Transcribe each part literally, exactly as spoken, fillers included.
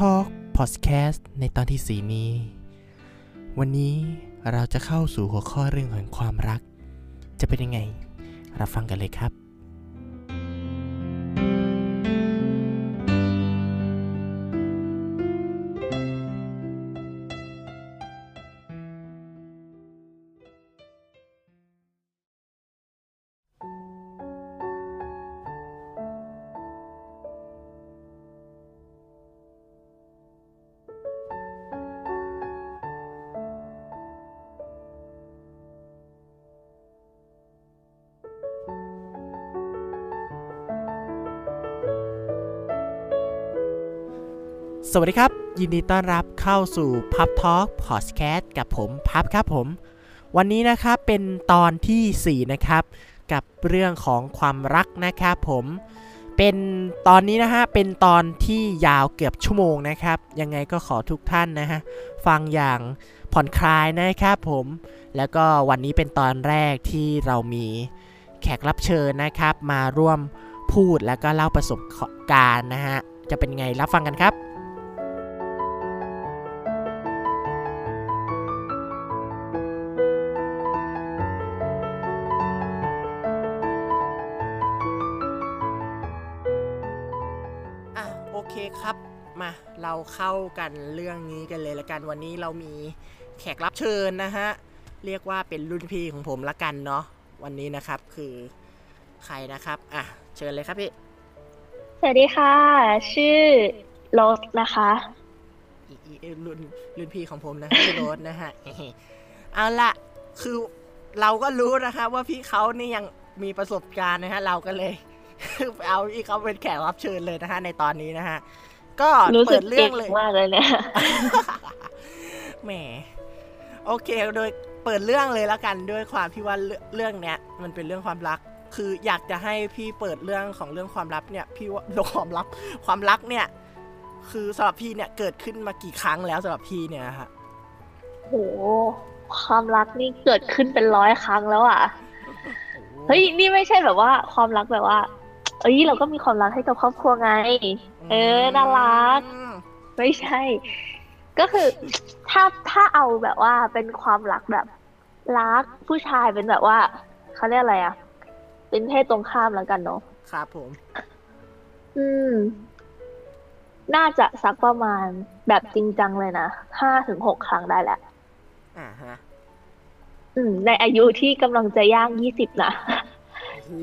Talk Podcast ในตอนที่สี่นี้วันนี้เราจะเข้าสู่หัวข้อเรื่องของความรักจะเป็นยังไงรับฟังกันเลยครับสวัสดีครับยินดีต้อนรับเข้าสู่ Pub Talk Podcast กับผมพับครับผมวันนี้นะครับเป็นตอนที่สี่นะครับกับเรื่องของความรักนะครับผมเป็นตอนนี้นะฮะเป็นตอนที่ยาวเกือบชั่วโมงนะครับยังไงก็ขอทุกท่านนะฮะฟังอย่างผ่อนคลายนะครับผมแล้วก็วันนี้เป็นตอนแรกที่เรามีแขกรับเชิญนะครับมาร่วมพูดแล้วก็เล่าประสบการณ์นะฮะจะเป็นไงรับฟังกันครับมาเราเข้ากันเรื่องนี้กันเลยละกันวันนี้เรามีแขกรับเชิญนะฮะเรียกว่าเป็นรุ่นพี่ของผมละกันเนาะวันนี้นะครับคือใครนะครับอ่ะเชิญเลยครับพี่สวัสดีค่ะชื่อโรสนะคะรุ่นรุ่นพี่ของผมนะชื่อโรสนะฮะเอาละคือเราก็รู้นะคะว่าพี่เขานี่ยังมีประสบการณ์นะฮะเราก็เลยเอาพี่เขาเป็นแขกรับเชิญเลยนะฮะในตอนนี้นะฮะก็เปิดเรื่องเลยมากเลยเนี่ยแหมโอเคโดยเปิดเรื่องเลยแล้วกันด้วยความที่ว่าเรื่องเนี้ยมันเป็นเรื่องความรักคืออยากจะให้พี่เปิดเรื่องของเรื่องความรักเนี่ยพี่ว่าความรักความรักเนี่ยคือสำหรับพี่เนี่ยเกิดขึ้นมากี่ครั้งแล้วสำหรับพี่เนี่ยฮะโหความรักนี่เกิดขึ้นเป็นร้อยครั้งแล้วอ่ะเฮ้ยนี่ไม่ใช่แบบว่าความรักแบบว่าเอ้ยเราก็มีความรักให้กับครอบครัวไงเออน่ารักไม่ใช่ก็คือถ้าถ้าเอาแบบว่าเป็นความรักแบบรักผู้ชายเป็นแบบว่าเขาเรียกอะไรอ่ะเป็นเพศตรงข้ามแล้วกันเนาะครับผมอืมน่าจะสักประมาณแบบจริงจังเลยนะห้าถึงหกครั้งได้แหละอ่าฮะอืมในอายุที่กำลังจะย่างยี่สิบนะ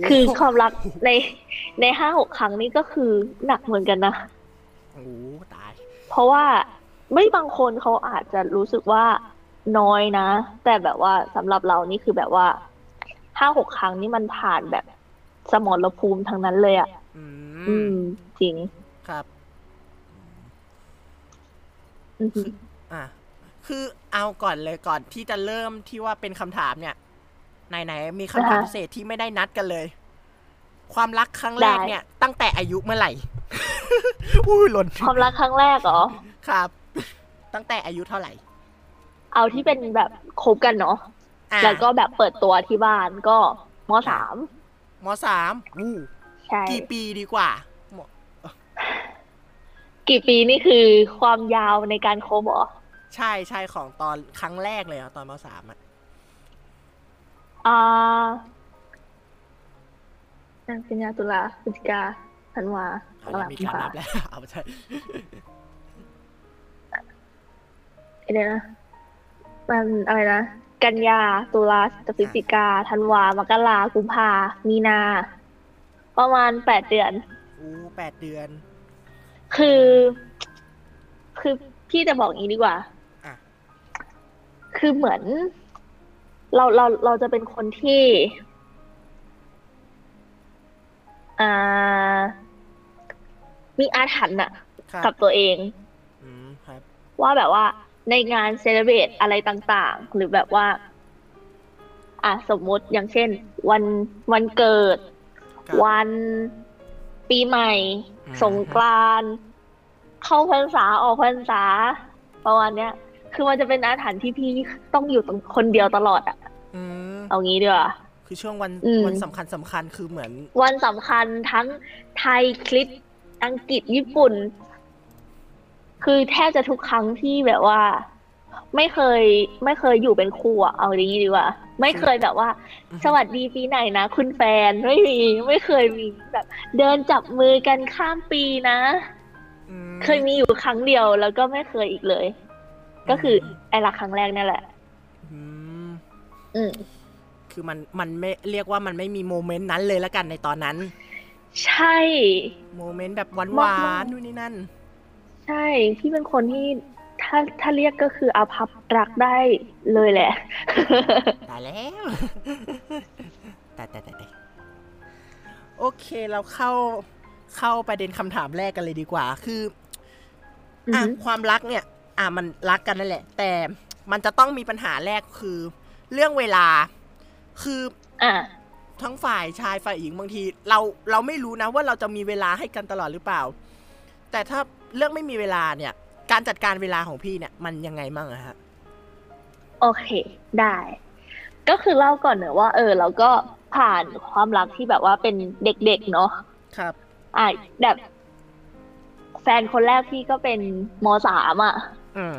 คือความรักในใน ห้าถึงหก ครั้งนี้ก็คือหนักเหมือนกันนะโอ้ตายเพราะว่าไม่บางคนเขาอาจจะรู้สึกว่าน้อยนะแต่แบบว่าสำหรับเรานี่คือแบบว่า ห้าถึงหก ครั้งนี้มันผ่านแบบสมรภูมิทั้งนั้นเลยอ่ะอืมอืมจริงครับอืออ่ะคือเอาก่อนเลยก่อนที่จะเริ่มที่ว่าเป็นคำถามเนี่ยไหนๆมีคำถามพิเศษที่ไม่ได้นัดกันเลยความรักครั้งแรกเนี่ยตั้งแต่อายุเมื่อไหร่อุ้ยหล่นความรักครั้งแรกเหรอครับตั้งแต่อายุเท่าไหร่เอาที่เป็นแบบคบกันเนาะแล้วก็แบบเปิดตัวที่บ้านก็ม.สาม ม.สาม อู้ใช่กี่ปีดีกว่ากี่ปีนี่คือความยาวในการคบเหรอใช่ๆของตอนครั้งแรกเลยอ่ะตอนม.สาม อ่ะอ่าตั้งแต่เดือนตุลาพฤศจิกาธันวาคมมีการนับแล้วเอาใช่ไอ้เนี่ยนะมันอะไรนะกันยาตุลาพฤศจิกาธันวามกรากุมภามีนาประมาณแปดเดือนอู้แปดเดือนคือคือพี่จะบอกอย่างนี้ดีกว่าอ่ะคือเหมือนเราเราเราจะเป็นคนที่อ่ามีอาถรรพ์น่ะกับตัวเองอืมครับว่าแบบว่าในงานเซเลเบรตอะไรต่างๆหรือแบบว่าอ่ะสมมติอย่างเช่นวันวันเกิดวันปีใหม่สงกรานต์เข้าพรรษาออกพรรษาประมาณเนี้ยคือมันจะเป็นอาถรรพ์ที่พี่ต้องอยู่คนเดียวตลอดอ่ะอืมเอางี้ดีกว่าคือช่วงวันวันสำคัญสำคัญคือเหมือนวันสำคัญทั้งไทยคริสต์อังกฤษญี่ปุ่น คือแทบจะทุกครั้งที่แบบว่าไม่เคยไม่เคยอยู่เป็นครูอ่ะเอาอย่างนี้ดีกว่าไม่เคยแบบว่าสวัสดีปีไหนนะคุณแฟนไม่มีไม่เคยมีแบบเดินจับมือกันข้ามปีนะเคยมีอยู่ครั้งเดียวแล้วก็ไม่เคยอีกเลยก็คือไอ้รักครั้งแรกนั่นแหละอืมคือมันมันไม่เรียกว่ามันไม่มีโมเมนต์นั้นเลยละกันในตอนนั้นใช่โมเมนต์แบบหวานหวานนู่นนี่นั่นใช่พี่เป็นคนที่ถ้าถ้าเรียกก็คืออาภัพรักได้เลยแหละตายแล้วแต่แต่แต่โอเคเราเข้าเข้าประเด็นคำถามแรกกันเลยดีกว่าคืออ่ะความรักเนี่ยอ่ะมันรักกันนั่นแหละแต่มันจะต้องมีปัญหาแรกคือเรื่องเวลาคืออ่ะทั้งฝ่ายชายฝ่ายหญิงบางทีเราเราไม่รู้นะว่าเราจะมีเวลาให้กันตลอดหรือเปล่าแต่ถ้าเรื่องไม่มีเวลาเนี่ยการจัดการเวลาของพี่เนี่ยมันยังไงบ้างอะฮะโอเคได้ก็คือเล่าก่อนเนอะว่าเออเราก็ผ่านความรักที่แบบว่าเป็นเด็กๆเนาะครับอ่ะแบบแฟนคนแรกพี่ก็เป็นม.สาม อ่ะอืม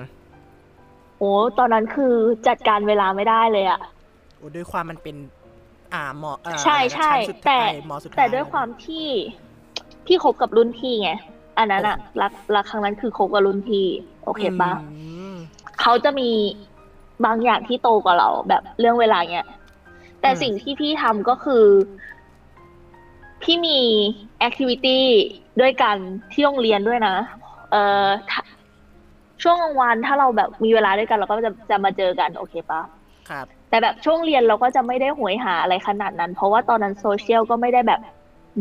โอ้ตอนนั้นคือจัดการเวลาไม่ได้เลยอ่ะโอ้ด้วยความมันเป็นอ่าม.เอ่อใช่ใช่แต่แต่ด้วยความที่พี่คบกับรุ่นพี่ไงอันนั้นอะรักรักครั้งนั้นคือคบกับรุ่นพี่โอเคปะเขาจะมีบางอย่างที่โตกว่าเราแบบเรื่องเวลาเนี้ยแต่สิ่งที่พี่ทำก็คือพี่มีแอคทิวิตี้ด้วยกันที่โรงเรียนด้วยนะเออช่วงกลางวันถ้าเราแบบมีเวลาด้วยกันเราก็จะจะมาเจอกันโอเคปะครับแต่แบบช่วงเรียนเราก็จะไม่ได้หวยหาอะไรขนาดนั้นเพราะว่าตอนนั้นโซเชียลก็ไม่ได้แบบ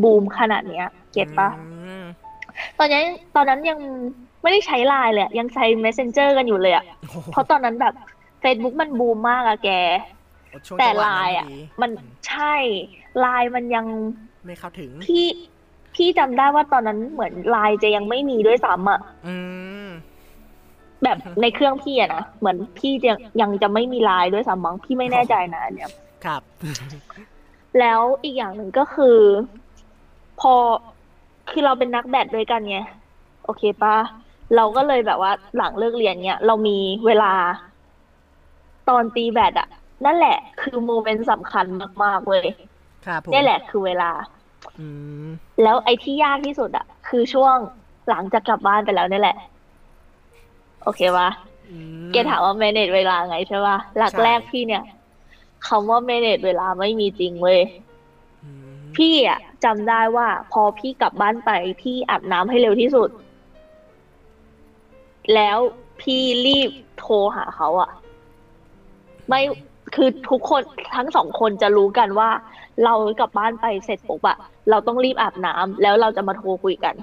บูมขนาดเนี้ยเก็ตปะตอนนั้นตอนนั้นยังไม่ได้ใช้ไลน์เลยยังใช้ Messenger กันอยู่เลยอ่ะ oh. เพราะตอนนั้นแบบ Facebook มันบูมมากอะแก oh, แต่ไลน์อ่ะมันใช่ไลน์มันยังไม่เข้าถึงพี่พี่จำได้ว่าตอนนั้นเหมือนไลน์จะยังไม่มีด้วยซ้ำอ่ะ mm. แบบในเครื่องพี่อะนะเหมือนพี่ยังยังจะไม่มีไลน์ด้วยซ้ำมั้งพี่ไม่แน่ใจนะเนี่ยครับ แล้วอีกอย่างหนึ่งก็คือพอคือเราเป็นนักแบดด้วยกันไงโอเคป่ะเราก็เลยแบบว่าหลังเลิกเรียนเนี่ยเรามีเวลาตอนตีแบดอ่ะนั่นแหละคือโมเมนต์สำคัญมากๆเลยนี่แหละคือเวลาแล้วไอ้ที่ยากที่สุดอ่ะคือช่วงหลังจากกลับบ้านไปแล้วนี่แหละโอเคป่ะแกถามว่า manage เวลาไงใช่ป่ะหลักแรกพี่เนี่ยคำว่า manage เวลาไม่มีจริงเว้ยพี่อ่ะจำได้ว่าพอพี่กลับบ้านไปพี่อาบน้ำให้เร็วที่สุดแล้วพี่รีบโทรหาเขาอ่ะไม่คือทุกคนทั้งสองคนจะรู้กันว่าเรากลับบ้านไปเสร็จปุ๊บอ่ะเราต้องรีบอาบน้ำแล้วเราจะมาโทรคุยกัน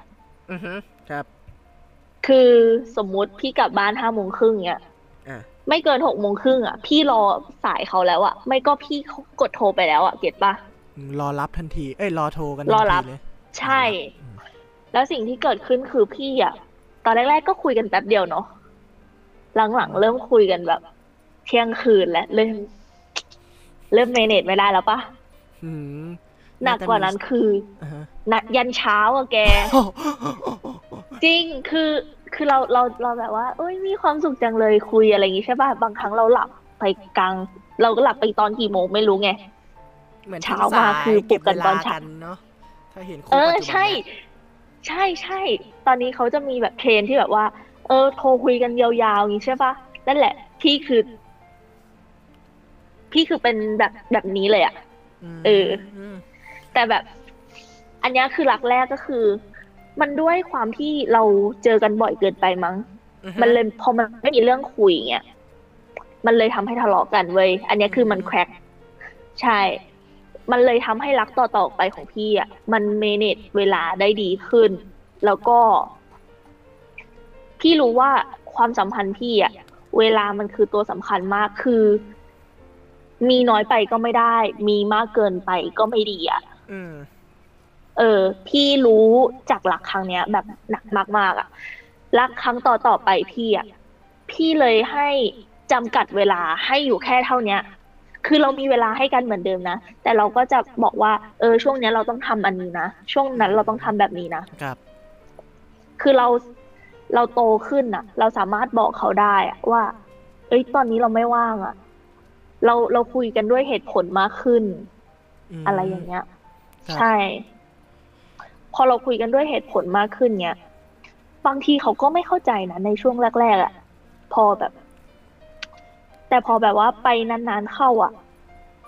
อือฮึครับคือสมมุติพี่กลับบ้านห้าโมงครึ่งเนี้ยไม่เกินหกโมงครึ่งอ่ะพี่รอสายเขาแล้วอ่ะไม่ก็พี่กดโทรไปแล้วอ่ะเก็ตปะรอรับทันทีเอ้ยรอโทรกันทันทีเลยใช่แล้วสิ่งที่เกิดขึ้นคือพี่อ่ะตอนแรกๆ ก, ก็คุยกันแป๊บเดียวเนาะหลังๆเริ่มคุยกันแบบเที่ยงคืนแล้วเริ่มเริ่มเมเนจไม่ได้แล้วปะหนักกว่านั้นคือนัดยันเช้าอะแกจริงคือคือเราเราเราแบบว่าเอ้ยมีความสุขจังเลยคุยอะไรอย่างงี้ใช่ป่ะบางครั้งเราหลับไปกลางเราก็หลับไปตอนกี่โมงไม่รู้ไงเช้ามาคือปลุกกันตอนเช้าเนาะถ้าเห็นคู่เออใช่ใช่ใช่ตอนนี้เขาจะมีแบบเทรนที่แบบว่าเออโทรคุยกันยาวๆอย่างนี้ใช่ปะนั่นแหละพี่คือพี่คือเป็นแบบแบบนี้เลยอ่ะเออแต่แบบอันนี้คือหลักแรกก็คือมันด้วยความที่เราเจอกันบ่อยเกินไปมั้งมันเลยพอมันไม่มีเรื่องคุยเงี้ยมันเลยทำให้ทะเลาะกันเว้ยอันนี้คือมันแคร็กใช่มันเลยทำให้รักต่อๆไปของพี่อ่ะมันเมเนจเวลาได้ดีขึ้นแล้วก็พี่รู้ว่าความสัมพันธ์พี่อ่ะเวลามันคือตัวสำคัญมากคือมีน้อยไปก็ไม่ได้มีมากเกินไปก็ไม่ดีอ่ะเออพี่รู้จากรักครั้งเนี้ยแบบหนักมากๆอ่ะรักครั้งต่อๆไปพี่อ่ะพี่เลยให้จำกัดเวลาให้อยู่แค่เท่าเนี้ยคือเรามีเวลาให้กันเหมือนเดิมนะแต่เราก็จะบอกว่าเออช่วงนี้เราต้องทำอันนี้นะช่วงนั้นเราต้องทำแบบนี้นะครับคือเรา เราโตขึ้นอ่ะเราสามารถบอกเขาได้ว่าเอ้ยตอนนี้เราไม่ว่างอ่ะเราเราคุยกันด้วยเหตุผลมากขึ้น อ, อะไรอย่างเงี้ยใช่พอเราคุยกันด้วยเหตุผลมากขึ้นเนี้ยบางทีเขาก็ไม่เข้าใจนะในช่วงแรกๆอ่ะพอแบบแต่พอแบบว่าไปนานๆเข้าอ่ะ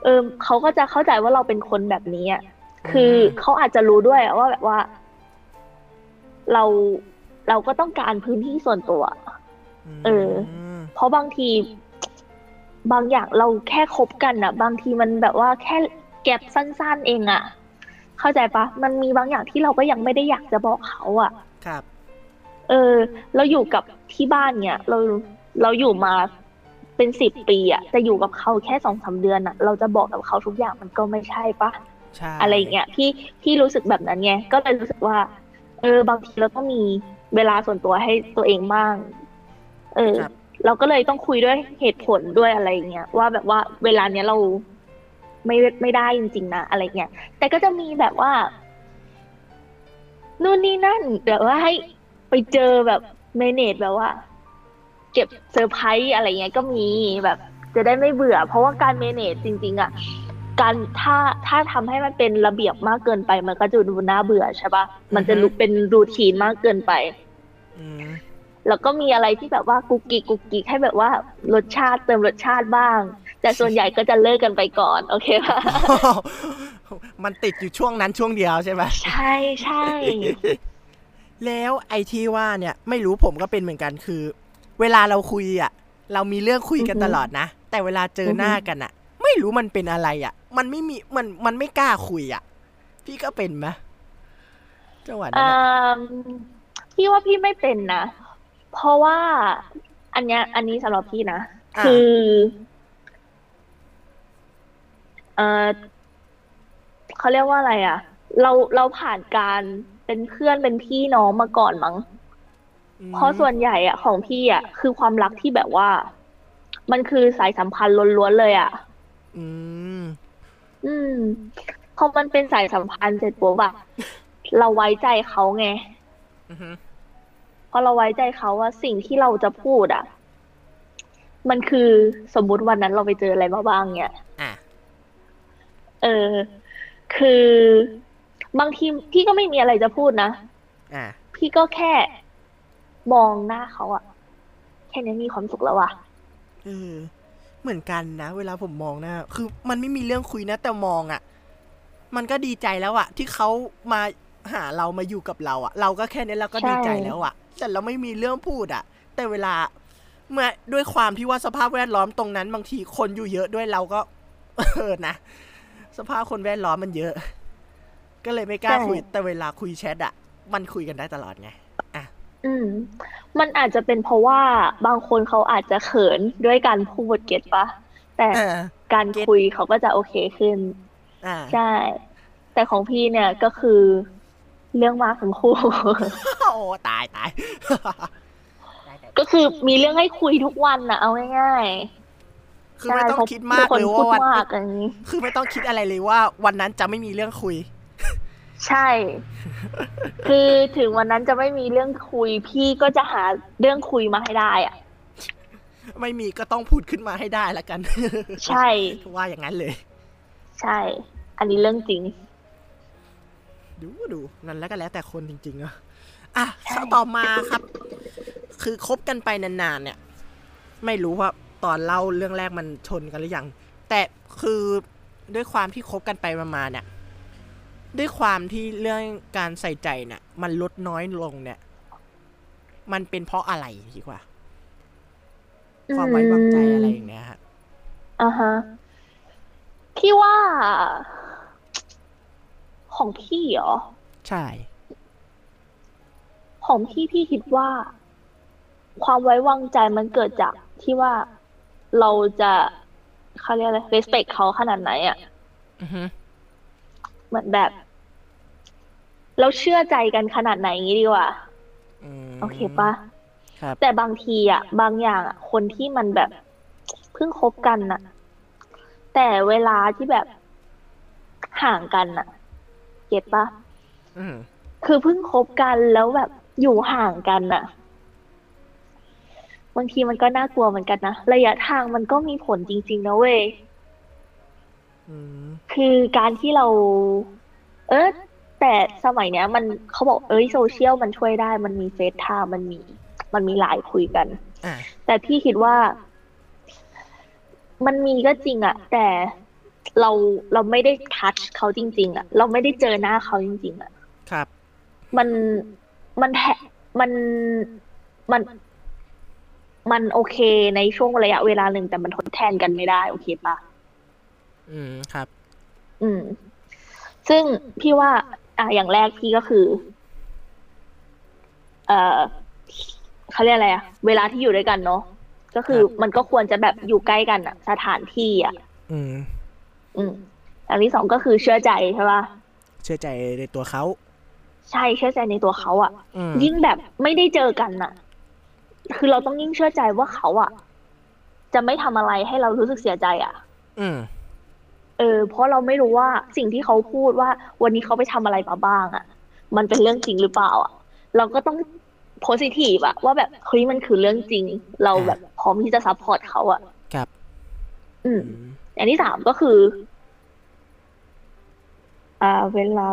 เออเขาก็จะเข้าใจว่าเราเป็นคนแบบนี้อ่ะคือเขาอาจจะรู้ด้วยว่าแบบว่าเราเราก็ต้องการพื้นที่ส่วนตัวเออเพราะบางทีบางอย่างเราแค่คบกันอ่ะบางทีมันแบบว่าแค่แก็บสั้นๆเองอ่ะเข้าใจปะมันมีบางอย่างที่เราก็ยังไม่ได้อยากจะบอกเขาอ่ะครับเออเราอยู่กับที่บ้านเนี่ยเราเราอยู่มาเป็นสิบปีอ่ะจะอยู่กับเขาแค่สองสามเดือนอ่ะเราจะบอกกับเขาทุกอย่างมันก็ไม่ใช่ปะอะไรอย่างเงี้ยพี่พี่รู้สึกแบบนั้นไงก็เลยรู้สึกว่าเออบางทีเราต้องมีเวลาส่วนตัวให้ตัวเองบ้างเออเราก็เลยต้องคุยด้วยเหตุผลด้วยอะไรอย่างเงี้ยว่าแบบว่าเวลาเนี้ยเราไม่ไม่ได้จริงๆนะอะไรเงี้ยแต่ก็จะมีแบบว่านู่นนี่นั่นแบบว่าให้ไปเจอแบบเมเนจแบบว่าเก็บเซอร์ไพรส์อะไรเงี้ยก็มีแบบจะได้ไม่เบื่อเพราะว่าการเมเนจจริงๆอ่ะการถ้าถ้าทำให้มันเป็นระเบียบมากเกินไปมันก็จะดูน่าเบื่อใช่ปะมันจะเป็นรูทีนมากเกินไปแล้วก็มีอะไรที่แบบว่ากุ๊กกิ๊กกุ๊กกิ๊กให้แบบว่ารสชาติเติมรสชาติบ้างแต่ส่วนใหญ่ก็จะเลิกกันไปก่อนโอเคป่ะมันติดอยู่ช่วงนั้นช่วงเดียวใช่ไหมใช่ใช่แล้วไอที่ว่าเนี่ยไม่รู้ผมก็เป็นเหมือนกันคือเวลาเราคุยอ่ะเรามีเรื่องคุยกันตลอดนะแต่เวลาเจอหน้ากันอ่ะไม่รู้มันเป็นอะไรอ่ะมันไม่มีมันมันไม่กล้าคุยอ่ะพี่ก็เป็นไหมจังหวะนั้นพี่ว่าพี่ไม่เป็นนะเพราะว่าอันเนี้ยอันนี้สำหรับพี่นะคือเออเขาเรียกว่าอะไรอ่ะเราเราผ่านการเป็นเพื่อนเป็นพี่น้องมาก่อนมั้งเพราะส่วนใหญ่อ่ะของพี่อ่ะคือความรักที่แบบว่ามันคือสายสัมพันธ์ล้วนๆเลยอ่ะอืมอืมพอมันเป็นสายสัมพันธ์เสร็จปุ๊บอ่ะเราไว้ใจเขาไงพอเราไว้ใจเขาว่าสิ่งที่เราจะพูดอ่ะมันคือสมมุติวันนั้นเราไปเจออะไรบ้างเนี่ยอ่ะเออคือบางทีพี่ก็ไม่มีอะไรจะพูดนะอ่ะพี่ก็แค่มองหน้าเขาอ่ะแค่นี้มีความสุขแล้วอ่ะเออเหมือนกันนะเวลาผมมองหน้าคือมันไม่มีเรื่องคุยนะแต่มองอ่ะมันก็ดีใจแล้วอ่ะที่เขามาหาเรามาอยู่กับเราอ่ะเราก็แค่นี้เราก็ดีใจแล้วอ่ะแต่เราไม่มีเรื่องพูดอ่ะแต่เวลาเมื่อด้วยความที่ว่าสภาพแวดล้อมตรงนั้นบางทีคนอยู่เยอะด้วยเราก็เออนะสภาพคนแวดล้อมมันเยอะก็เลยไม่กล้าคุยแต่เวลาคุยแชทอ่ะมันคุยกันได้ตลอดไงอ่ะอืมมันอาจจะเป็นเพราะว่าบางคนเขาอาจจะเขินด้วยการพูดเก็ทปะแต่การคุยเขาก็จะโอเคขึ้นอ่าใช่แต่ของพี่เนี่ยก็คือเรื่องมากทั้งคู่โอ้ตายตายก็คือมีเรื่องให้คุยทุกวันน่ะเอาง่ายๆคือไม่ต้องคิดมากเลยว่าวันนี้คือไม่ต้องคิดอะไรเลยว่าวันนั้นจะไม่มีเรื่องคุยใช่คือถึงวันนั้นจะไม่มีเรื่องคุยพี่ก็จะหาเรื่องคุยมาให้ได้อะไม่มีก็ต้องพูดขึ้นมาให้ได้ละกันใช่ว่าอย่างนั้นเลยใช่อันนี้เรื่องจริงดูดูนั่นแล้วก็แล้วแต่คนจริงๆอะอ่ะต่อมาครับคือคบกันไปนานๆเนี่ยไม่รู้ว่าตอนเล่าเรื่องแรกมันชนกันหรือยังแต่คือด้วยความที่คบกันไปมาเนี่ยด้วยความที่เรื่องการใส่ใจเนี่ยมันลดน้อยลงเนี่ยมันเป็นเพราะอะไรดีกว่าความไว้วางใจอะไรอย่างเงี้ยฮะอ่าฮะพี่ว่าของพี่เหรอใช่ของพี่พี่คิดว่าความไว้วางใจมันเกิดจากที่ว่าเราจะเขาเรียกอะไร respect เขาขนาดไหนอ่ะอือฮึเหมือนแบบเราเชื่อใจกันขนาดไหนงี้ดีกว่าโอเคปะแต่บางทีอ่ะบางอย่างอ่ะคนที่มันแบบเพิ่งคบกันน่ะแต่เวลาที่แบบห่างกันน่ะเก็ตปะคือเพิ่งคบกันแล้วแบบอยู่ห่างกันน่ะ บางทีมันก็น่ากลัวเหมือนกันนะระยะทางมันก็มีผลจริงๆนะเว้ยคือการที่เราเออแต่สมัยเนี้ยมันเขาบอกเอ้ยโซเชียลมันช่วยได้มันมีเฟซไทม์มันมีมันมีไลน์คุยกันแต่พี่คิดว่ามันมีก็จริงอะแต่เราเราไม่ได้ทัชเขาจริงๆอะเราไม่ได้เจอหน้าเขาจริงๆอะครับมันมันแทะมันมันมันโอเคในช่วงระยะเวลาหนึ่งแต่มันทดแทนกันไม่ได้โอเคปะอืมครับอืมซึ่งพี่ว่าอ่ะอย่างแรกพี่ก็คือเอ่อเขาเรียกอะไรอะเวลาที่อยู่ด้วยกันเนาะก็คือมันก็ควรจะแบบอยู่ใกล้กันอะสถานที่อะอืมอืมอย่างที่สองก็คือเชื่อใจใช่ปะเชื่อใจในตัวเขาใช่เชื่อใจในตัวเขาอะยิ่งแบบไม่ได้เจอกันอะคือเราต้องยิ่งเชื่อใจว่าเขาอะจะไม่ทำอะไรให้เรารู้สึกเสียใจอะอืมเออเพราะเราไม่รู้ว่าสิ่งที่เขาพูดว่าวันนี้เขาไปทำอะไรมาบ้างอะมันเป็นเรื่องจริงหรือเปล่าอะเราก็ต้องโพสิทีฟอะว่าแบบเฮ้ยมันคือเรื่องจริงเราแบบพร้อมที่จะซัพพอร์ตเขาอะครับอืมอันที่สามก็คืออ่าเวลา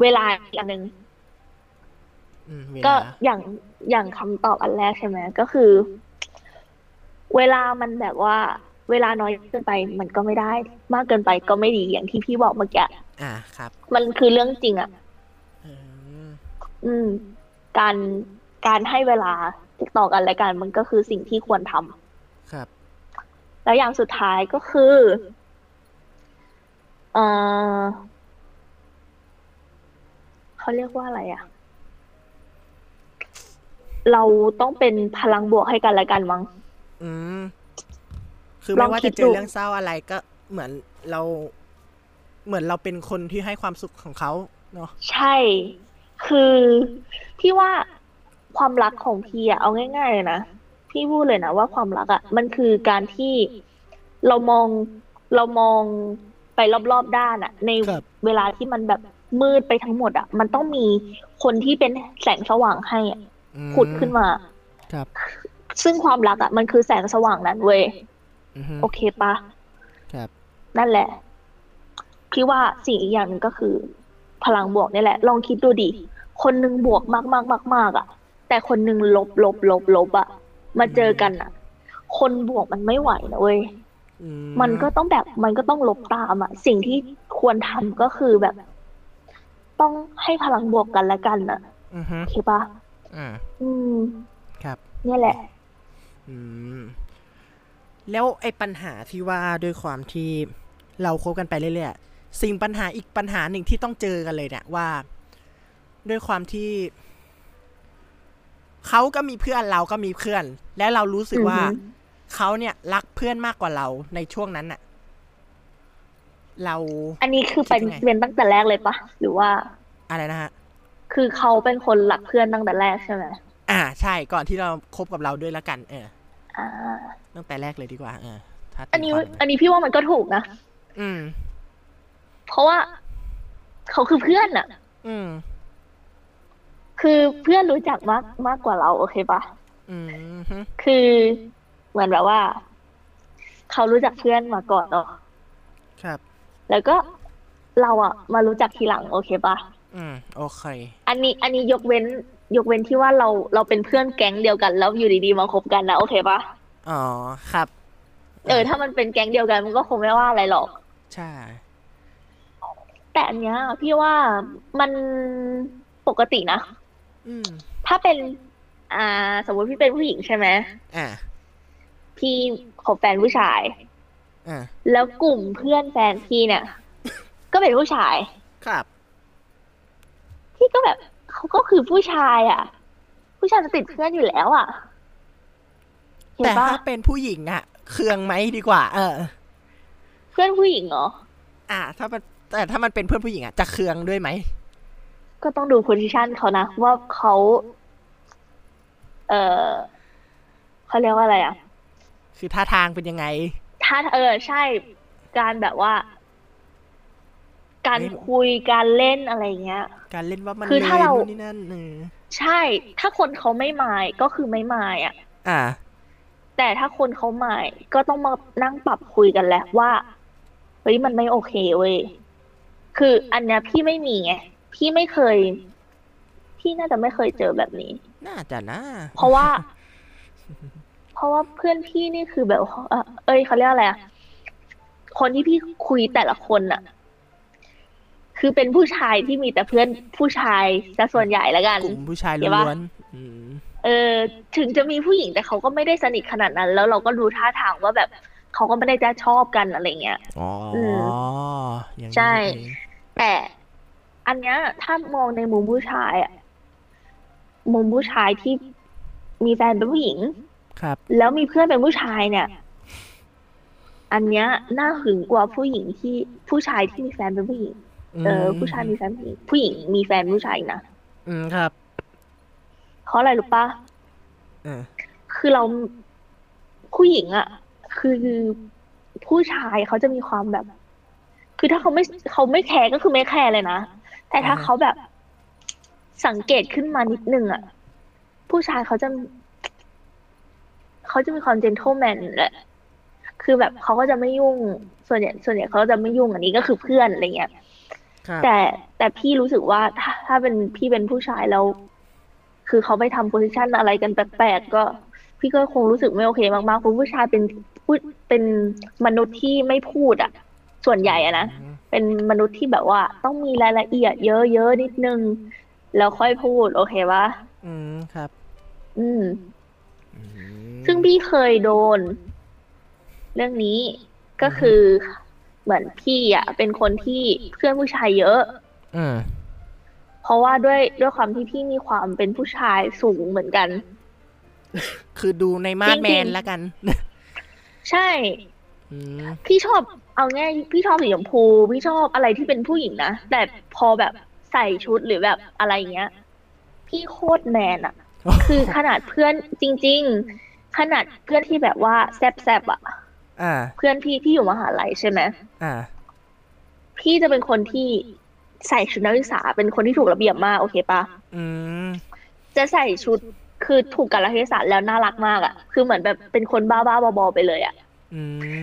เวลาอันหนึ่งก็อย่างอย่างคำตอบอันแรกใช่ไหมก็คือเวลามันแบบว่าเวลาน้อยเกินไปมันก็ไม่ได้มากเกินไปก็ไม่ดีอย่างที่พี่บอกเมื่อกี้อ่าครับมันคือเรื่องจริงอ่ะอืมการการให้เวลาติดต่อกันและกันมันก็คือสิ่งที่ควรทำครับแล้วอย่างสุดท้ายก็คือเออเขาเรียกว่าอะไรอ่ะเราต้องเป็นพลังบวกให้กันและกันมั้งอืมคือไม่ว่าจะเจอเรื่องเศร้าอะไรก็เหมือนเราเหมือนเราเป็นคนที่ให้ความสุขของเขาเนาะใช่คือพี่ว่าความรักของพี่อะเอาง่ายๆเลยนะพี่พูดเลยนะว่าความรักอะมันคือการที่เรามองเรามองไปรอบๆด้านอะในเวลาที่มันแบบมืดไปทั้งหมดอะมันต้องมีคนที่เป็นแสงสว่างให้ผุดขึ้นมาครับซึ่งความรักอะมันคือแสงสว่างนั้นเว้ยโอเคปะครับนั่นแหละพี่ว่าสิ่งอีกอย่างนึงก็คือพลังบวกนี่แหละลองคิดดูดิคนนึงบวกมากมากมากมากอะแต่คนนึงลบลบลบลบอะมาเจอกันอะคนบวกมันไม่ไหวนะเว้ยมันก็ต้องแบบมันก็ต้องลบตามอะสิ่งที่ควรทำก็คือแบบต้องให้พลังบวกกันและกันอะโอเคปะอืมครับนี่แหละอืมแล้วไอ้ปัญหาที่ว่าด้วยความที่เราคบกันไปเรื่อยๆสิ่งปัญหาอีกปัญหาหนึ่งที่ต้องเจอกันเลยเนี่ยว่าด้วยความที่เขาก็มีเพื่อนเราก็มีเพื่อนและเรารู้สึกว่าเขาเนี่ยรักเพื่อนมากกว่าเราในช่วงนั้นน่ะเราอันนี้คือเป็นเป็นตั้งแต่แรกเลยปะหรือว่าอะไรนะฮะคือเขาเป็นคนรักเพื่อนตั้งแต่แรกใช่ไหมอ่าใช่ก่อนที่เราคบกับเราด้วยละกันเออตั้งแต่แรกเลยดีกว่าเอออันนี้อันนี้พี่ว่ามันก็ถูกนะอืมเพราะว่าเขาคือเพื่อนอ่ะอืมคือเพื่อนรู้จักมากมากกว่าเราโอเคปะอืมคือเหมือนแบบว่าเขารู้จักเพื่อนมาก่อนเนาะครับแล้วก็เราอ่ะมารู้จักทีหลังโอเคปะอืมโอเคอันนี้อันนี้ยกเว้นยกเว้นที่ว่าเราเราเป็นเพื่อนแก๊งเดียวกันแล้วอยู่ดีๆมาคบกันนะโอเคปะอ๋อครับเออถ้ามันเป็นแก๊งเดียวกันมันก็คงไม่ว่าอะไรหรอกใช่แต่อันเนี้ยพี่ว่ามันปกตินะอืมถ้าเป็นอ่าสมมติพี่เป็นผู้หญิงใช่ไหมอ่าพี่คบแฟนผู้ชายอ่าแล้วกลุ่มเพื่อนแฟนพี่เนี่ย ก็เป็นผู้ชายครับพี่ก็แบบเขาก็คือผู้ชายอ่ะผู้ชายมันติดเพื่อนอยู่แล้วอ่ะแต่ถ้าเป็นผู้หญิงอ่ะเครื่องไหมดีกว่าเออเพื่อนผู้หญิงเหรออ่ะถ้ามันแต่ถ้ามันเป็นเพื่อนผู้หญิงอ่ะจะเครื่องด้วยไหมก็ต้องดูโพสิชันเขานะว่าเขาเออเขาเรียกว่าอะไรอ่ะคือท่าทางเป็นยังไงท่าเออใช่การแบบว่าการคุยการเล่นอะไรเงี้ยการเล่นว่ามันคือถ้าเราใช่ถ้าคนเขาไม่มายก็คือไม่มายอ่ะอ่า แต่ถ้าคนเขาใหม่ก็ต้องมานั่งปรับคุยกันแหละว่าเฮ้ยมันไม่โอเคเว้ยคืออันเนี้ยพี่ไม่มีไงพี่ไม่เคยพี่น่าจะไม่เคยเจอแบบนี้น่าจะนะเพราะว่าเพราะว่าเพื่อนพี่นี่คือแบบเอ้ยเขาเรียกอะไรอะคนที่พี่คุยแต่ละคนอะคือเป็นผู้ชายที่มีแต่เพื่อนผู้ชายซะส่วนใหญ่แล้วกันกลุ่มผู้ชายล้วนเออถึงจะมีผู้หญิงแต่เขาก็ไม่ได้สนิทขนาดนั้นแล้วเราก็ดูท่าทางว่าแบบเขาก็ไม่ได้จะชอบกันอะไรเงี้ยอ๋อใช่แต่อันเนี้ยถ้ามองในมุมผู้ชายอะมุมผู้ชายที่มีแฟนเป็นผู้หญิงครับแล้วมีเพื่อนเป็นผู้ชายเนี่ยอันเนี้ยน่าหึงกว่าผู้หญิงที่ผู้ชายที่มีแฟนเป็นผู้หญิงเออผู้ชายมีแฟนผู้หญิงผู้หญิงมีแฟนผู้ชายนะอืมครับเพราะอะไรรู้ป่ะอ่าคือเราผู้หญิงอ่ะคือผู้ชายเขาจะมีความแบบคือถ้าเขาไม่เขาไม่แคร์ก็คือไม่แคร์เลยนะแต่ถ้าเขาแบบสังเกตขึ้นมานิดนึงอ่ะผู้ชายเขาจะเขาจะมีความ gentleman แหละคือแบบเขาก็จะไม่ยุ่งส่วนใหญ่ส่วนใหญ่เขาจะไม่ยุ่งอันนี้ก็คือเพื่อนอะไรเงี้ยแต่แต่พี่รู้สึกว่าถ้าถ้าเป็นพี่เป็นผู้ชายแล้วคือเขาไปทำโพสิชันอะไรกันแปลกๆก็พี่ก็คงรู้สึกไม่โอเคมากๆเพราะผู้ชายเป็นผู้เป็นมนุษย์ที่ไม่พูดอ่ะส่วนใหญ่อะนะเป็นมนุษย์ที่แบบว่าต้องมีรายละเอียดเยอะๆนิดนึงแล้วค่อยพูดโอเควะอืมครับอืมซึ่งพี่เคยโดนเรื่องนี้ก็คือเหมือนพี่อ่ะเป็นคนที่เพื่อนผู้ชายเยอะอืมเพราะว่าด้วยด้วยความที่พี่มีความเป็นผู้ชายสูงเหมือนกันคือดูในมาดแมนละกันใช่พี่ชอบเอาง่ายพี่ชอบสีชมพูพี่ชอบอะไรที่เป็นผู้หญิงนะแต่พอแบบใส่ชุดหรือแบบอะไรเงี้ยพี่โคตรแมนอ่ะคือขนาดเพื่อนจริงๆขนาดเพื่อนที่แบบว่าแซบๆอ่ะเพื่อนพี่ที่อยู่มหาลัยใช่ไหมพี่จะเป็นคนที่ใส่ชุดนักศึกษาเป็นคนที่ถูกระเบียบมากโอเคปะจะใส่ชุดคือถูกกาลเทศะแล้วน่ารักมากอ่ะคือเหมือนแบบเป็นคนบ้าบ้าบอๆไปเลยอ่ะ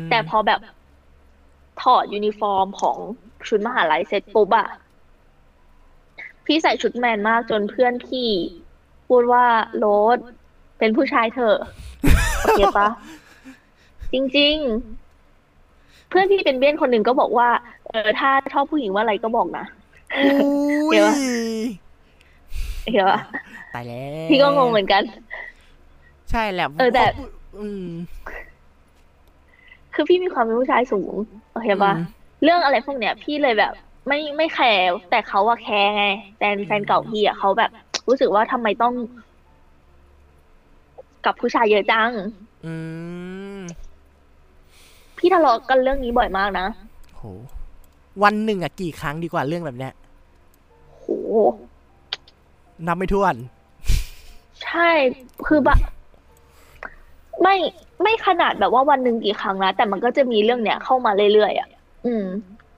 แต่พอแบบถอดยูนิฟอร์มของชุดมหาลัยเสร็จปุ๊บอ่ะพี่ใส่ชุดแมนมากจนเพื่อนพี่พูดว่าโรสเป็นผู้ชายเถอะโอเคปะจริงๆเพื่อนพี่เป็นเบี้ยนคนหนึ่งก็บอกว่าเออถ้าชอบผู้หญิงว่าอะไรก็บอกนะเดี๋ยวเดี๋ยวตายแล้วพี่ก็งงเหมือนกันใช่แหละเออแต่คือพี่มีความเป็นผู้ชายสูงโอเคปะเรื่องอะไรพวกเนี้ยพี่เลยแบบไม่ไม่แคร์แต่เขาว่าแคร์ไงแฟนแฟนเก่าพี่อ่ะเขาแบบรู้สึกว่าทำไมต้องกับผู้ชายเยอะจังอืมพี่ทะเลาะกันเรื่องนี้บ่อยมากนะโหวันหนึ่งอ่ะกี่ครั้งดีกว่าเรื่องแบบเนี้ยโหนับไม่ถ้วนใช่คือแบบไม่ไม่ขนาดแบบว่าวันหนึ่งกี่ครั้งนะแต่มันก็จะมีเรื่องเนี้ยเข้ามาเรื่อยๆอ่ะอืม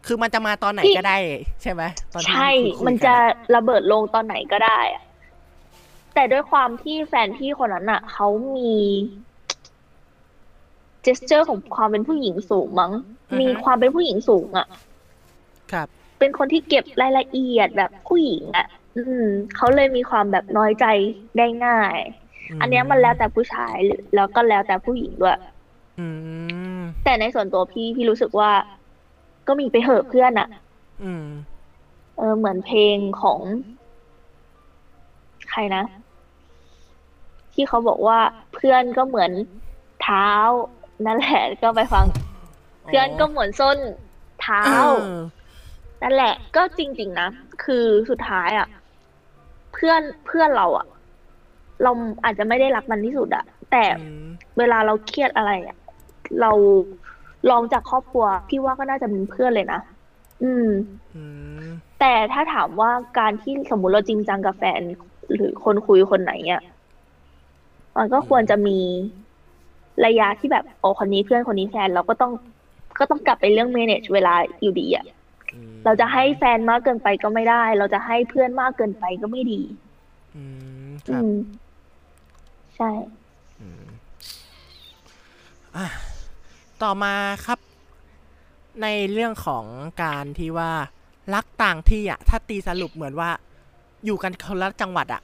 คือมันจะมาตอนไหนก็ได้ใช่ไหมตอนใช่มันจะระเบิดลงตอนไหนก็ได้อ่ะแต่ด้วยความที่แฟนพี่คนนั้นอ่ะเขามีเจสเจอร์ของความเป็นผู้หญิงสูงมั้งมีความเป็นผู้หญิงสูงอ่ะครับเป็นคนที่เก็บรายละเอียดแบบผู้หญิงอ่ะอืมเขาเลยมีความแบบน้อยใจได้ง่ายอันนี้มันแล้วแต่ผู้ชายแล้วก็แล้วแต่ผู้หญิงด้วยอืมแต่ในส่วนตัวพี่พี่รู้สึกว่าก็มีไปเหอะเพื่อนอ่ะอืมเออเหมือนเพลงของใครนะที่เขาบอกว่าเพื่อนก็เหมือนเท้านั่นแหละก็ไปฟังเพื่อนก็เหมือนส้นเท้านั่นแหละก็จริงๆนะคือสุดท้ายอ่ะเพื่อนเพื่อนเราอ่ะเราอาจจะไม่ได้รักมันที่สุดอ่ะแต่เวลาเราเครียดอะไรอ่ะเราลองจากครอบครัวพี่ว่าก็น่าจะเป็นเพื่อนเลยนะอืมแต่ถ้าถามว่าการที่สมมุติเราจริงจังกับแฟนหรือคนคุยคนไหนอ่ะมันก็ควรจะมีระยะที่แบบโอ้คนนี้เพื่อนคนนี้แฟนเราก็ต้องก็ต้องกลับไปเรื่อง manage เวลาอยู่ดีอ่ะเราจะให้แฟนมากเกินไปก็ไม่ได้เราจะให้เพื่อนมากเกินไปก็ไม่ดีอืมครับใช่ ต่อมาครับในเรื่องของการที่ว่ารักต่างที่อ่ะถ้าตีสรุปเหมือนว่าอยู่กันคนละจังหวัดอ่ะ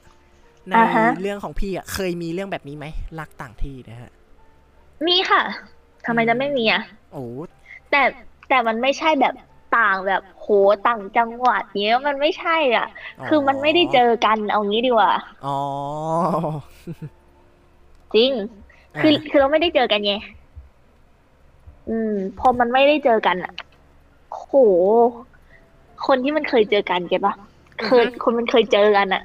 ในเรื่องของพี่อ่ะเคยมีเรื่องแบบนี้ไหมรักต่างที่นะฮะมีค่ะทำไมจะไม่มีอ่ะโอ้แต่แต่มันไม่ใช่แบบต่างแบบโหต่างจังหวัดเนี้ยมันไม่ใช่อ่ะคือมันไม่ได้เจอกันเอางี้ดีกว่าอ๋อจริงคือคือเราไม่ได้เจอกันไงอืมพอมันไม่ได้เจอกันอ่ะโหคนที่มันเคยเจอกันเก็ตป่ะเคยคนมันเคยเจอกันอ่ะ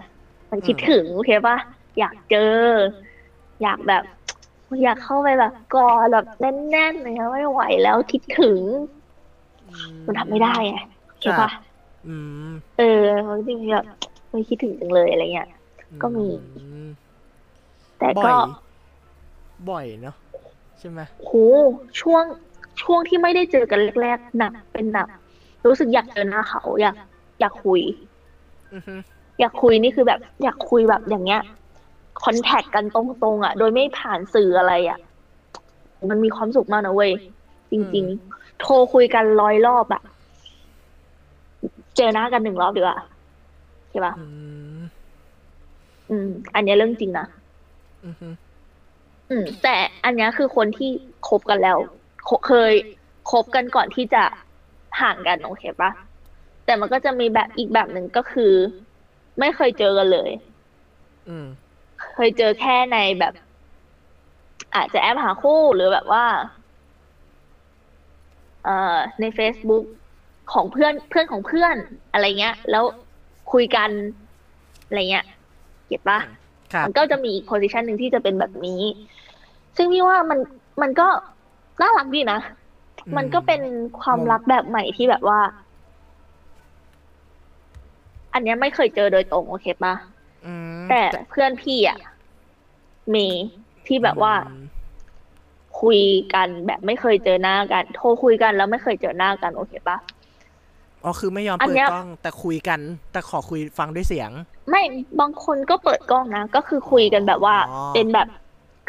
มันคิดถึงโอเคป่ะอยากเจออยากแบบอยากเข้าไปแบบกอดแบบแน่นๆเลยนะไม่ไหวแล้วคิดถึงมันทำไม่ได้ไงใช่ปะเออจริงๆแบบไม่คิดถึงจังเลยอะไรเงี้ยก็มีแต่ก็บ่อยเนาะใช่ไหมโหช่วงช่วงที่ไม่ได้เจอกันแรกๆหนักเป็นหนักรู้สึกอยากเจอหน้าเขาอยากอยากคุยอยากคุยนี่คือแบบอยากคุยแบบอย่างเงี้ยคอนแทคกันตรงๆอ่ะโดยไม่ผ่านสื่ออะไรอ่ะมันมีความสุขมากนะเว้ยจริงๆโทรคุยกันร้อยรอบอ่ะเจอหน้ากันหนึ่งรอบดีกว่าใช่ป่ะอืมอันนี้เรื่องจริงนะอืมแต่อันนี้คือคนที่คบกันแล้วเคยคบกันก่อนที่จะห่างกันโอเคป่ะแต่มันก็จะมีแบบอีกแบบหนึ่งก็คือไม่เคยเจอกันเลยอืมเคยเจอแค่ในแบบอาจจะแอปหาคู่หรือแบบว่าเอ่อใน Facebook ของเพื่อนเพื่อนของเพื่อนอะไรเงี้ยแล้วคุยกันอะไรเงี้ยเก็บป่ะมันก็จะมีอีกโพสิชันหนึ่งที่จะเป็นแบบนี้ซึ่งพี่ว่ามันมันก็น่ารักดีนะมันก็เป็นความรักแบบใหม่ที่แบบว่าอันนี้ไม่เคยเจอโดยตรงโอเคป่ะแต่เพื่อนพี่อ่ะมีที่แบบว่าคุยกันแบบไม่เคยเจอหน้ากันโทรคุยกันแล้วไม่เคยเจอหน้ากันโอเคปะอ๋อคือไม่ยอมเปิดกล้องแต่คุยกันแต่ขอคุยฟังด้วยเสียงไม่บางคนก็เปิดกล้องนะก็คือคุยกันแบบว่าเป็นแบบ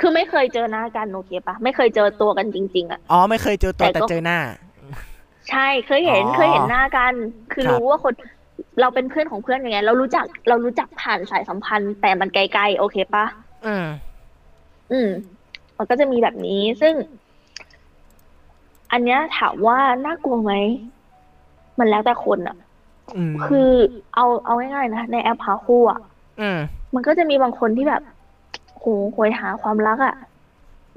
คือไม่เคยเจอหน้ากันโอเคปะไม่เคยเจอตัวกันจริงๆอ่ะอ๋อไม่เคยเจอตัวแต่เจอหน้าใช่เคยเห็นเคยเห็นหน้ากันคือรู้ว่าคนเราเป็นเพื่อนของเพื่อนอย่างเงี้ยเรารู้จักเรารู้จักผ่านสายสัมพันธ์แต่มันไกลๆโอเคปะอืมอืมมันก็จะมีแบบนี้ซึ่งอันเนี้ยถามว่าน่ากลัวไหมมันแล้วแต่คนอ่ะคือเอาเอาง่ายๆนะในแอปหาคู่อ่ะมันก็จะมีบางคนที่แบบโหโหยหาความรักอ่ะ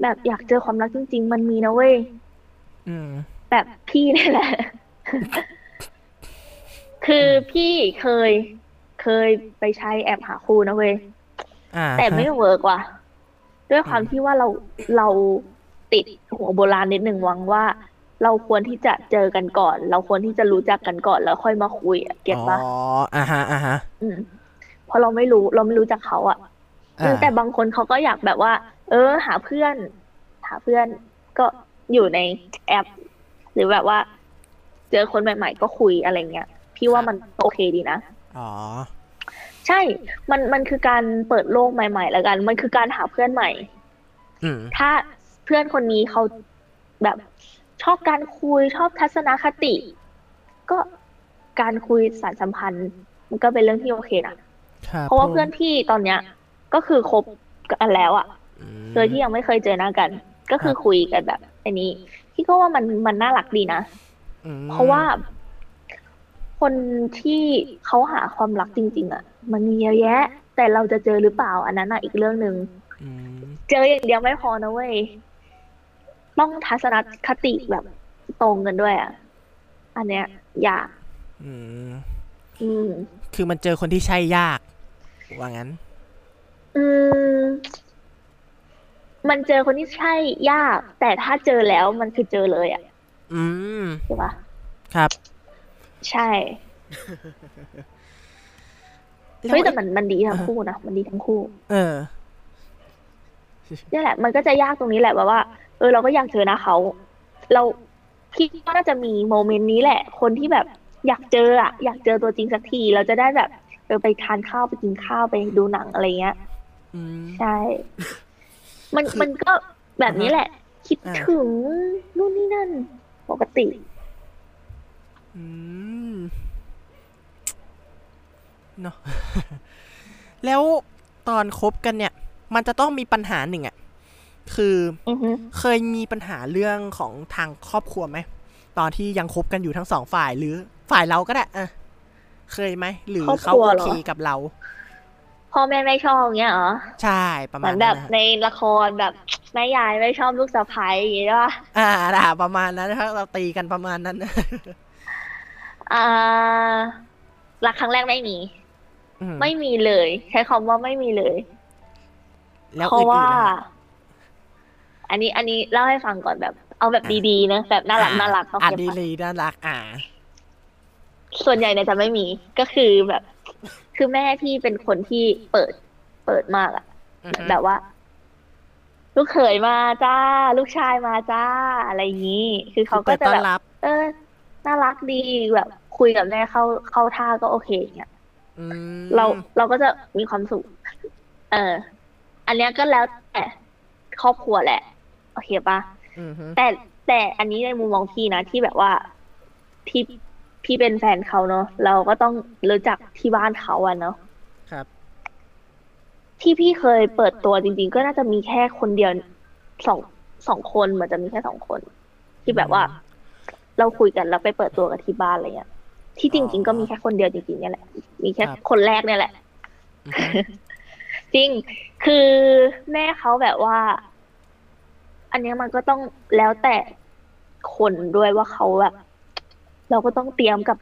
แบบอยากเจอความรักจริงๆมันมีนะเว้ยแบบพี่นี่แหละ คือพี่เคยเคยไปใช้แอปหาคู่นะเว้ยแต่ไม่เวิร์กว่ะด้วยความที่ว่าเราเราติดหัวโบราณนิดหนึ่งวังว่าเราควรที่จะเจอกันก่อนเราควรที่จะรู้จักกันก่อนแล้วค่อยมาคุยเก็ตป่ะอ๋ออ่าฮะอ่าฮะอืมเพราะเราไม่รู้เราไม่รู้จักเขาอ่ะแต่บางคนเขาก็อยากแบบว่าเออหาเพื่อนหาเพื่อนก็อยู่ในแอปหรือแบบว่าเจอคนใหม่ๆก็คุยอะไรเงี้ยพี่ว่ามันโอเคดีนะอ๋อใช่มันมันคือการเปิดโลกใหม่ๆแล้วกันมันคือการหาเพื่อนใหม่ถ้าเพื่อนคนนี้เขาแบบชอบการคุยชอบทัศนคติก็การคุยสารสัมพันธ์มันก็เป็นเรื่องที่โอเคนะเพราะว่าเพื่อนพี่ตอนเนี้ยก็คือคบกันแล้วอ่ะโดยที่ยังไม่เคยเจอหน้ากันก็คือคุยกันแบบอันนี้พี่ก็ว่ามันมันน่ารักดีนะเพราะว่าคนที่เขาหาความรักจริงๆอ่ะมันมีเยอะแยะแต่เราจะเจอหรือเปล่าอันนั้นอ่ะอีกเรื่องนึงเจออย่างเดียวไม่พอนะเว้ยต้องทัศนคติแบบตรงกันด้วยอ่ะอันเนี้ยยากอืมอืมคือมันเจอคนที่ใช่ยากว่างั้นอืมมันเจอคนที่ใช่ยากแต่ถ้าเจอแล้วมันคือเจอเลยอ่ะอืมใช่ปะครับใช่เฮ้ยแต่มันมันดีทั้งคู่นะมันดีทั้งคู่เออนี่แหละมันก็จะยากตรงนี้แหละแบบว่าเออเราก็อยากเจอนะเขาเราพี่ก็น่าจะมีโมเมนต์นี้แหละคนที่แบบอยากเจออ่ะอยากเจอตัวจริงสักทีเราจะได้แบบเออไปทานข้าวไปกินข้าวไปดูหนังอะไรเงี้ยใช่มันมันก็แบบนี้แหละ คิดถึงนู่นนี่นั่นปกติอืมเนาะแล้วตอนคบกันเนี่ยมันจะต้องมีปัญหาหนึ่งอ่ะคือเคยมีปัญหาเรื่องของทางครอบครัวไหมตอนที่ยังคบกันอยู่ทั้งสองฝ่ายหรือฝ่ายเราก็ได้อ่ะเคยไหมหรือเขาโอเคกับเราพ่อแม่ไม่ชอบอย่างเงี้ยเหรอใช่ประมาณนั้นแบบในละครแบบแม่ยายไม่ชอบลูกสะใภ้อย่างงี้ใช่ป่ะอ่าด่าประมาณนั้นนะครับเราตีกันประมาณนั้นอ่ารักครั้งแรกไม่มีไม่มีเลยใช้คำว่าไม่มีเลยเพราะว่าอันนี้อันนี้เล่าให้ฟังก่อนแบบเอาแบบดีๆนะแบบน่ารักน่ารักเขาเก็บดีๆน่ารักอ่าส่วนใหญ่เนี่ยจะไม่มีก็คือแบบคือแม่พี่เป็นคนที่เปิดเปิดมากอะแบบว่าลูกเขยมาจ้าลูกชายมาจ้าอะไรอย่างนี้คือเขาก็จะแบบเออน่ารักดีแบบคุยกับแม่เข้าเข้าท่าก็โอเคเงี้ยเราเราก็จะมีความสุขเอออันนี้ก็แล้วแต่ครอบครัวแหละโอเคป่ะแต่แต่อันนี้ในมุมมองพี่นะที่แบบว่าที่พี่เป็นแฟนเขาเนาะเราก็ต้องรู้จักที่บ้านเขาอ่ะเนาะครับที่พี่เคยเปิดตัวจริงๆก็น่าจะมีแค่คนเดียวสองสองคนเหมือนจะมีแค่สองคนที่แบบว่าเราคุยกันแล้วไปเปิดตัวกับที่บ้านอะไรเงี้ยที่จริงๆก็มีแค่คนเดียวจริงๆเนี่ยแหละมีแค่คนแรกเนี่ยแหละ จริงคือแม่เขาแบบว่าอันนี้มันก็ต้องแล้วแต่คนด้วยว่าเขาแบบเราก็ต้องเตรียมกับ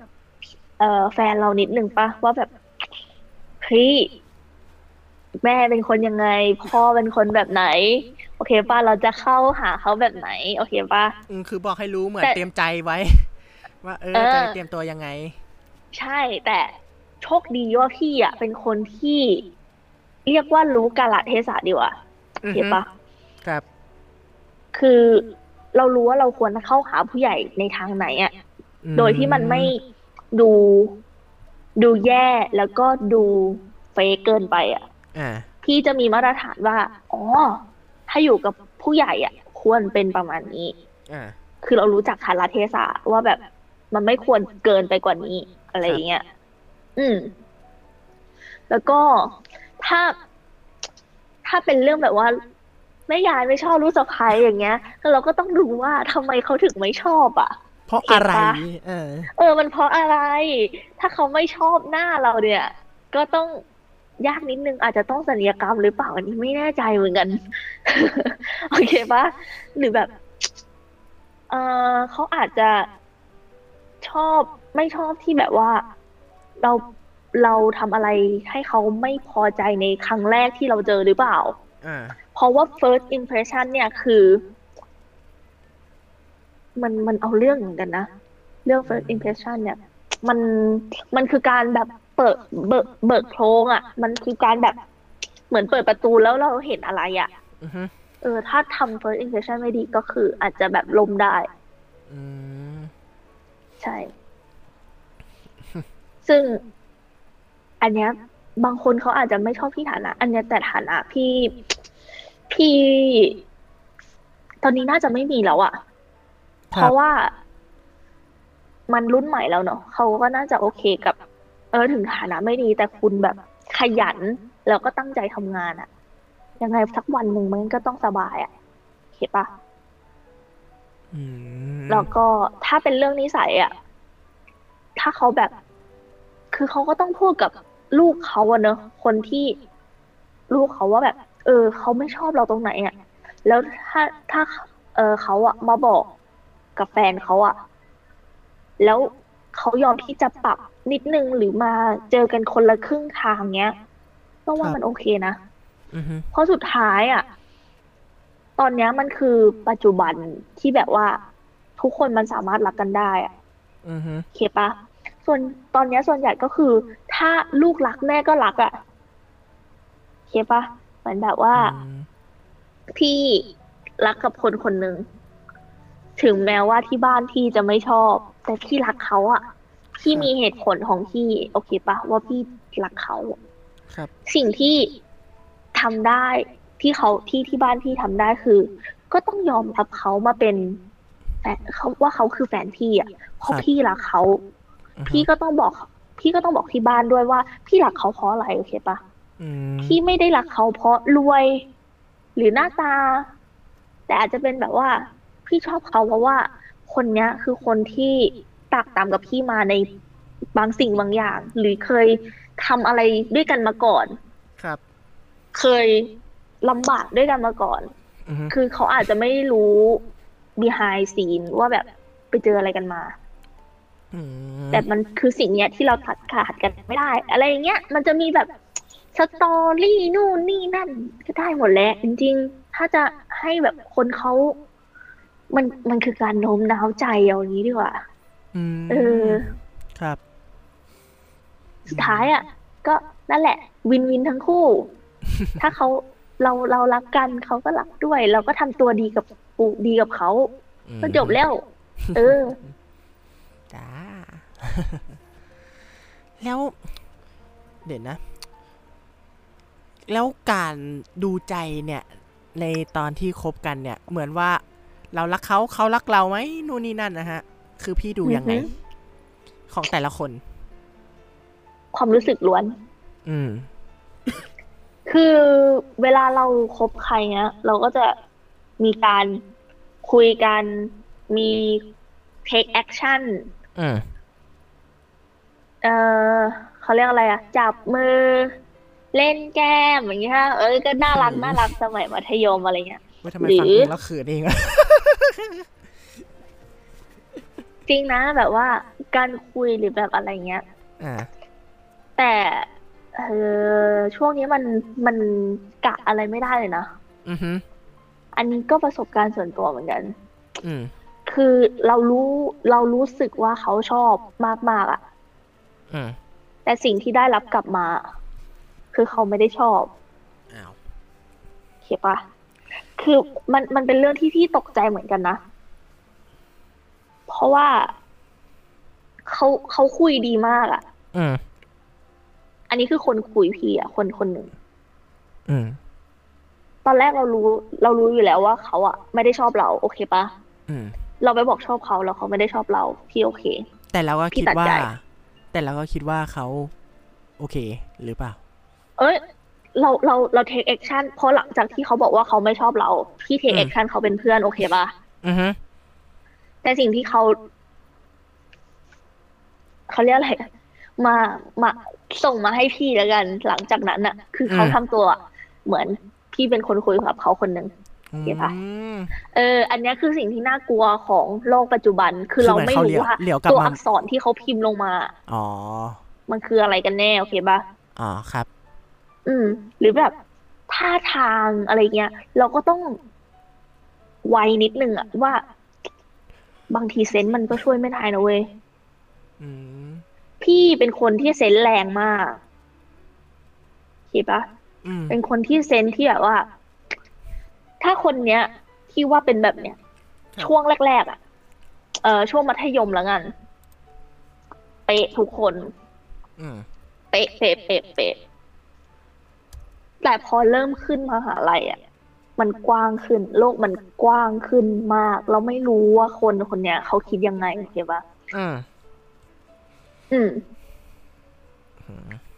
เอ่อแฟนเรานิดนึงป่ะว่าแบบเฮ้ยแม่เป็นคนยังไงพ่อเป็นคนแบบไหนโอเคป่ะเราจะเข้าหาเขาแบบไหนโอเคป่ะอืมคือบอกให้รู้เหมือนเตรียมใจไว้ว่าเออจะเตรียมตัวยังไงใช่แต่โชคดีว่าพี่อ่ะเป็นคนที่เรียกว่ารู้กาลเทศะดีกว่าโอเคป่ะครับคือเรารู้ว่าเราควรเข้าหาผู้ใหญ่ในทางไหนอ่ะโดยที่มันไม่ดูดูแย่แล้วก็ดูเฟคเกินไปอ่ะพี่จะมีมาตรฐานว่าอ๋อถ้าอยู่กับผู้ใหญ่อ่ะควรเป็นประมาณนี้คือเรารู้จักคาลเทศะว่าแบบมันไม่ควรเกินไปกว่านี้อะไรอย่างเงี้ยอืมแล้วก็ถ้าถ้าเป็นเรื่องแบบว่าแม่ยายไม่ชอบลูกสะใภ้อย่างเงี้ยเราก็ต้องดูว่าทำไมเขาถึงไม่ชอบอ่ะเพราะอะไรเออเออมันเพราะอะไรถ้าเขาไม่ชอบหน้าเราเนี่ยก็ต้องยากนิดนึงอาจจะต้องศัลยกรรมหรือเปล่าอันนี้ไม่แน่ใจเหมือนกันโอเคป่ะหรือแบบเออเขาอาจจะชอบไม่ชอบที่แบบว่าเราเราทำอะไรให้เขาไม่พอใจในครั้งแรกที่เราเจอหรือเปล่าอ่าเพราะว่า first impression เนี่ยคือมันมันเอาเรื่องเหมือนกันนะเรื่อง first impression เนี่ยมันมันคือการแบบเปิดเบิกเบิกโพรงอ่ะมันคือการแบบเหมือนเปิดประตูแล้วเราเห็นอะไรอ่ะเออถ้าทำ first impression ไม่ดีก็คืออาจจะแบบล้มได้ใช่ซึ่งอันเนี้ยบางคนเขาอาจจะไม่ชอบพี่ฐานะอันเนี้ยแต่ฐานะพี่พี่ตอนนี้น่าจะไม่มีแล้วอ่ะเพราะว่ามันรุ่นใหม่แล้วเนาะเขาก็น่าจะโอเคกับเออถึงฐานะไม่ดีแต่คุณแบบขยันแล้วก็ตั้งใจทำงานอะยังไงสักวันหนึ่งมันก็ต้องสบายอะเห็นปะแล้วก็ถ้าเป็นเรื่องนิสัยอะถ้าเขาแบบคือเขาก็ต้องพูดกับลูกเขาอะเนาะคนที่ลูกเขาว่าแบบเออเขาไม่ชอบเราตรงไหนอะแล้วถ้าถ้าเออเขาอะมาบอกกับแฟนเขาอะแล้วเขายอมที่จะปรับนิดนึงหรือมาเจอกันคนละครึ่งทางเงี้ยก็ว่ามันโอเคนะเพราะสุดท้ายอะตอนเนี้ยมันคือปัจจุบันที่แบบว่าทุกคนมันสามารถรักกันได้อะเคปะส่วนตอนเนี้ยส่วนใหญ่ก็คือถ้าลูกรักแม่ก็รักอะเคปะเหมือนแบบว่าพี่รักกับคนคนนึงถึงแม้ว่าที่บ้านพี่จะไม่ชอบแต่พี่รักเขาอ่ะพี่มีเหตุผลของพี่โอเคปะว่าพี่รักเขาครับสิ่งที่ทำได้ที่เขาที่ที่บ้านพี่ทำได้คือ ก็ต้องยอมรับเขามาเป็นแฟนเขาว่าเขาคือแฟนพี่อ่ะเพราะพี่รักเขาพี่ก็ต้องบอกพี่ก็ต้องบอกที่บ้านด้วยว่าพี่รักเขาเพราะอะไรโอเคปะพี่ไม่ได้รักเขาเพราะรวยหรือหน้าตาแต่อาจจะเป็นแบบว่าพี่ชอบเขาเพราะว่าคนเนี้ยคือคนที่ตากตามกับพี่มาในบางสิ่งบางอย่างหรือเคยทำอะไรด้วยกันมาก่อนครับเคยลำบากด้วยกันมาก่อนคือเขาอาจจะไม่รู้ behind scene ว่าแบบไปเจออะไรกันมาแต่มันคือสิ่งเนี้ยที่เราตัดขาดกันไม่ได้อะไรอย่างเงี้ยมันจะมีแบบสตอรี่นู่นนี่นั่นก็ได้หมดแหละจริงๆถ้าจะให้แบบคนเขามันมันคือการโน้มน้าวใจเอาอย่างนี้ดีกว่าเออครับสุดท้ายอ่ะก็นั่นแหละวินวินทั้งคู่ ถ้าเขาเราเรารักกันเขาก็รักด้วยเราก็ทำตัวดีกับปูดีกับเขาก็จบแล้วเออจ้า แล้วเดี๋ยวนะแล้วการดูใจเนี่ยในตอนที่คบกันเนี่ยเหมือนว่าเรารักเขาเขารักเราไหมนู่นนี่นั่นนะฮะคือพี่ดูยังไงของแต่ละคนความรู้สึกล้วนอืม คือเวลาเราคบใครเนี้ยเราก็จะมีการคุยกันมี take action อืมเออเขาเรียกอะไรอะจับมือเล่นแก้มอย่างเงี้ยเอ้ยก็น่ารักน่ารักสมัยมัธยมอะไรเงี้ยว่าทำไมฟังเพลงแล้วเขินเองอะจริงนะแบบว่าการคุยหรือแบบอะไรเงี้ยอ่าแต่เออช่วงนี้มันมันกะอะไรไม่ได้เลยนะอือฮึอันนี้ก็ประสบการณ์ส่วนตัวเหมือนกันอืมคือเรารู้เรารู้สึกว่าเขาชอบมากๆอ่ะอืมแต่สิ่งที่ได้รับกลับมาคือเขาไม่ได้ชอบอ้าวเข้าปะคือมันมันเป็นเรื่องที่พี่ตกใจเหมือนกันนะเพราะว่าเขาเขาคุยดีมากอ่ะอืมอันนี้คือคนคุยพี่อ่ะคนคนหนึ่งอืมตอนแรกเรารู้เรารู้อยู่แล้วว่าเขาอ่ะไม่ได้ชอบเราโอเคปะอืมเราไปบอกชอบเขาแล้วเขาไม่ได้ชอบเราพี่โอเคแต่เราก็คิดว่าแต่เราก็คิดว่าเขาโอเคหรือเปล่าเอ้ยเราเราเราเทคแอคชั่นเพราะหลังจากที่เขาบอกว่าเขาไม่ชอบเราพี่เทคแอคชั่นเขาเป็นเพื่อนโอเคป่ะอือฮึแต่สิ่งที่เขาเขาเรียกอะไรมามาส่งมาให้พี่แล้วกันหลังจากนั้นน่ะคือเขาทำตัวเหมือนพี่เป็นคนคุยกับเขาคนนึงโอเคป่ะเอออันนี้คือสิ่งที่น่ากลัวของโลกปัจจุบันคือเราไม่รู้ว่าตัวอักษรที่เขาพิมพ์ลงมาอ๋อมันคืออะไรกันแน่โอเคป่ะอ๋อครับอืมหรือแบบท่าทางอะไรเงี้ยเราก็ต้องไวนิดนึงอะว่าบางทีเซนส์มันก็ช่วยไม่ได้นะเว้ยอืมพี่เป็นคนที่เซนส์แรงมากคิดปะเป็นคนที่เซนส์ที่แบบว่าถ้าคนเนี้ยที่ว่าเป็นแบบเนี้ยช่วงแรกๆอะเออช่วงมัธยมแล้วกันเป๊ะทุกคนเป๊ะเป๊ะเป๊ะเป๊ะแต่พอเริ่มขึ้นมหาลัยอ่ะมันกว้างขึ้นโลกมันกว้างขึ้นมากเราไม่รู้ว่าคนคนเนี้ยเขาคิดยังไงเข้าป่ะอืมอืม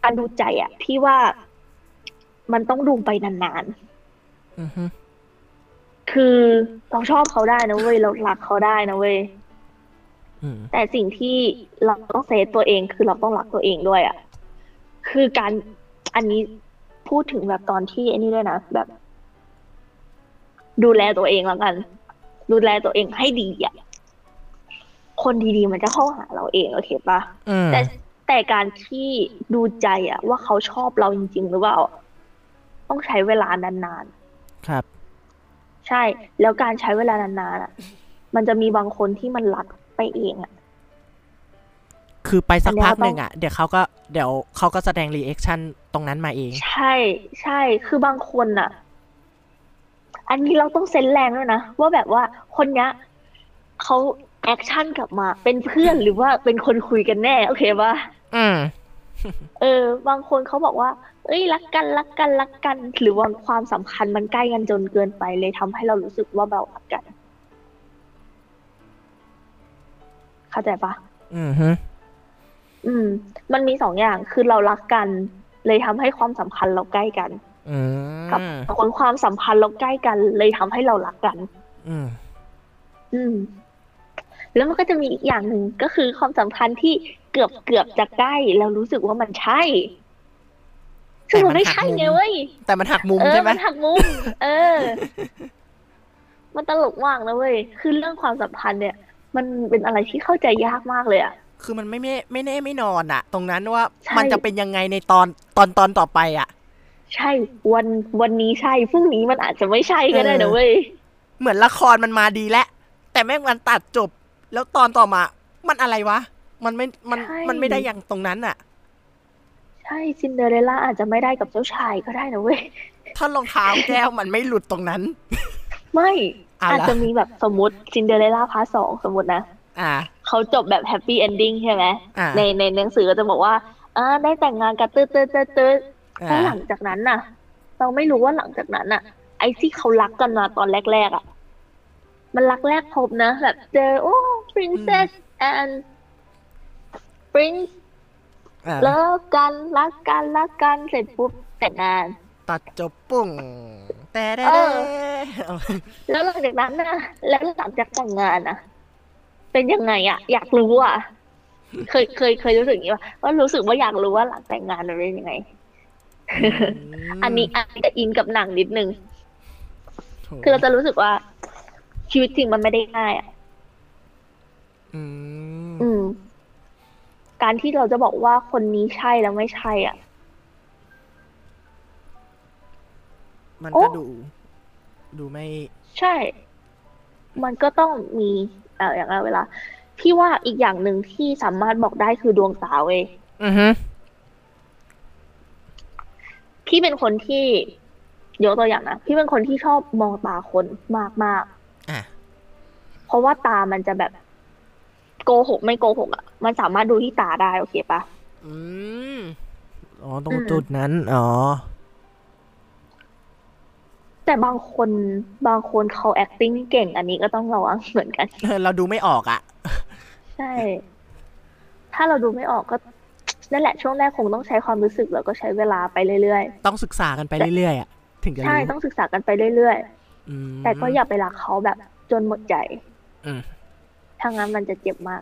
การดูใจอ่ะพี่ว่ามันต้องดูไปนานๆอือฮึคือเราชอบเขาได้นะเว้ยเรารักเขาได้นะเว้ยอืมแต่สิ่งที่เราต้องเซฟตัวเองคือเราต้องรักตัวเองด้วยอ่ะคือการอันนี้พูดถึงแบบตอนที่ไอ้นี่ด้วยนะแบบดูแลตัวเองแล้วกันดูแลตัวเองให้ดีอ่ะคนดีๆมันจะเข้าหาเราเองโอเคป่ะแต่แต่การที่ดูใจอ่ะว่าเขาชอบเราจริงๆหรือเปล่าต้องใช้เวลานานๆครับใช่แล้วการใช้เวลานานๆอ่ะมันจะมีบางคนที่มันรักไปเองอ่ะคือไปสักพักหนึ่งอ่ะเดี๋ยวเขาก็เดี๋ยวเขาก็แสดงรีแอคชั่นตรงนั้นมาเองใช่ใช่คือบางคนอ่ะอันนี้เราต้องเซนส์แรงด้วยนะว่าแบบว่าคนเนี้ยเขาแอคชั่นกลับมาเป็นเพื่อนหรือว่าเป็นคนคุยกันแน่โอเคป่ะอืม เออบางคนเขาบอกว่าเอ้ยรักกันรักกันรักกันหรือว่าความสัมพันธ์มันใกล้กันจนเกินไปเลยทำให้เรารู้สึกว่าเรารักกันเข้าใจปะอือฮึอืมมันมีสองอย่างคือเรารักกันเลยทำให้ความสัมพันธ์เราใกล้กันกับบางคนความสัมพันธ์เราใกล้กันเลยทำให้เรารักกันอืมอืมแล้วมันก็จะมีอีกอย่างหนึ่งก็คือความสัมพันธ์ที่เกือบเกือบจะใกล้แล้วรู้สึกว่ามันใช่คือมันไม่ใช่ไงเว้ยแต่มันหักมุมใช่ไหมมันหักมุมเออมันตลกมากนะเว้ยคือเรื่องความสัมพันธ์เนี่ยมันเป็นอะไรที่เข้าใจยากมากเลยอ่ะคือมันไม่ไม่ไม่แน่ไม่นอนอ่ะตรงนั้นว่ามันจะเป็นยังไงในตอนตอนตอนต่อไปอ่ะใช่วันวันนี้ใช่พรุ่งนี้มันอาจจะไม่ใช่ก็ได้นะเว้ยเหมือนละครมันมาดีแล้วแต่แม่งมันตัดจบแล้วตอนต่อมามันอะไรวะมันไม่มันมันไม่ได้อย่างตรงนั้นอ่ะใช่ซินเดอเรลล่าอาจจะไม่ได้กับเจ้าชายก็ได้นะเว้ยถ้ารองเท้าแก้วมันไม่หลุดตรงนั้นไม่อาจจะมีแบบสมมติซินเดอเรลล่าพาร์ทสองสมมตินะอ่าเขาจบแบบแฮปปี้เอนดิ้งใช่ไหมในในหนังสือก็จะบอกว่าอ่าได้แต่งงานกันเติร์ดเติร์ดเติร์ดเติร์ดแต่หลังจากนั้นน่ะเราไม่รู้ว่าหลังจากนั้นน่ะไอ้ที่เขารักกันมาตอนแรกๆอ่ะมันรักแรกพบนะแบบเจอโอ้ princess and prince เลิกกันรักกันรักกันเสร็จปุ๊บแต่งงานตัดจบปุ้งแต่ได้แล้วหลังจากนั้นนะแล้วหลังจากแต่งงานนะเป็นยังไงอ่ะอยากรู้อ่ะเคยเคยเคยรู้สึกอย่างนี้ว่าก็รู้สึกว่าอยากรู้ว่าหลังแต่งงานมันเป็นยังไงอันนี้อาจจะอินกับหนังนิดนึงคือเราจะรู้สึกว่าชีวิตจริงมันไม่ได้ง่ายอ่ะอืมอืมการที่เราจะบอกว่าคนนี้ใช่แล้วไม่ใช่อ่ะมันก็ดูดูไม่ใช่มันก็ต้องมีเอ่ออย่างเวลาพี่ว่าอีกอย่างหนึ่งที่สามารถบอกได้คือดวงตาเว้ยอือฮึพี่เป็นคนที่ยกตัวอย่างนะพี่เป็นคนที่ชอบมองตาคนมากมากอ่ะเพราะว่าตามันจะแบบโกหกไม่โกหกอ่ะมันสามารถดูที่ตาได้โอเคปะอืมอ๋อตรงจุดนั้นอ๋อแต่บางคนบางคนเขา acting เก่งอันนี้ก็ต้องระวังเหมือนกันเราดูไม่ออกอ่ะใช่ถ้าเราดูไม่ออกก็นั่นแหละช่วงแรกคงต้องใช้ความรู้สึกแล้วก็ใช้เวลาไปเรื่อยๆต้องศึกษากันไปเรื่อยๆอ่ะถึงจะใช่ต้องศึกษากันไปเรื่อยๆแต่ก็อย่าไปรักเขาแบบจนหมดใจถ้างั้นมันจะเจ็บมาก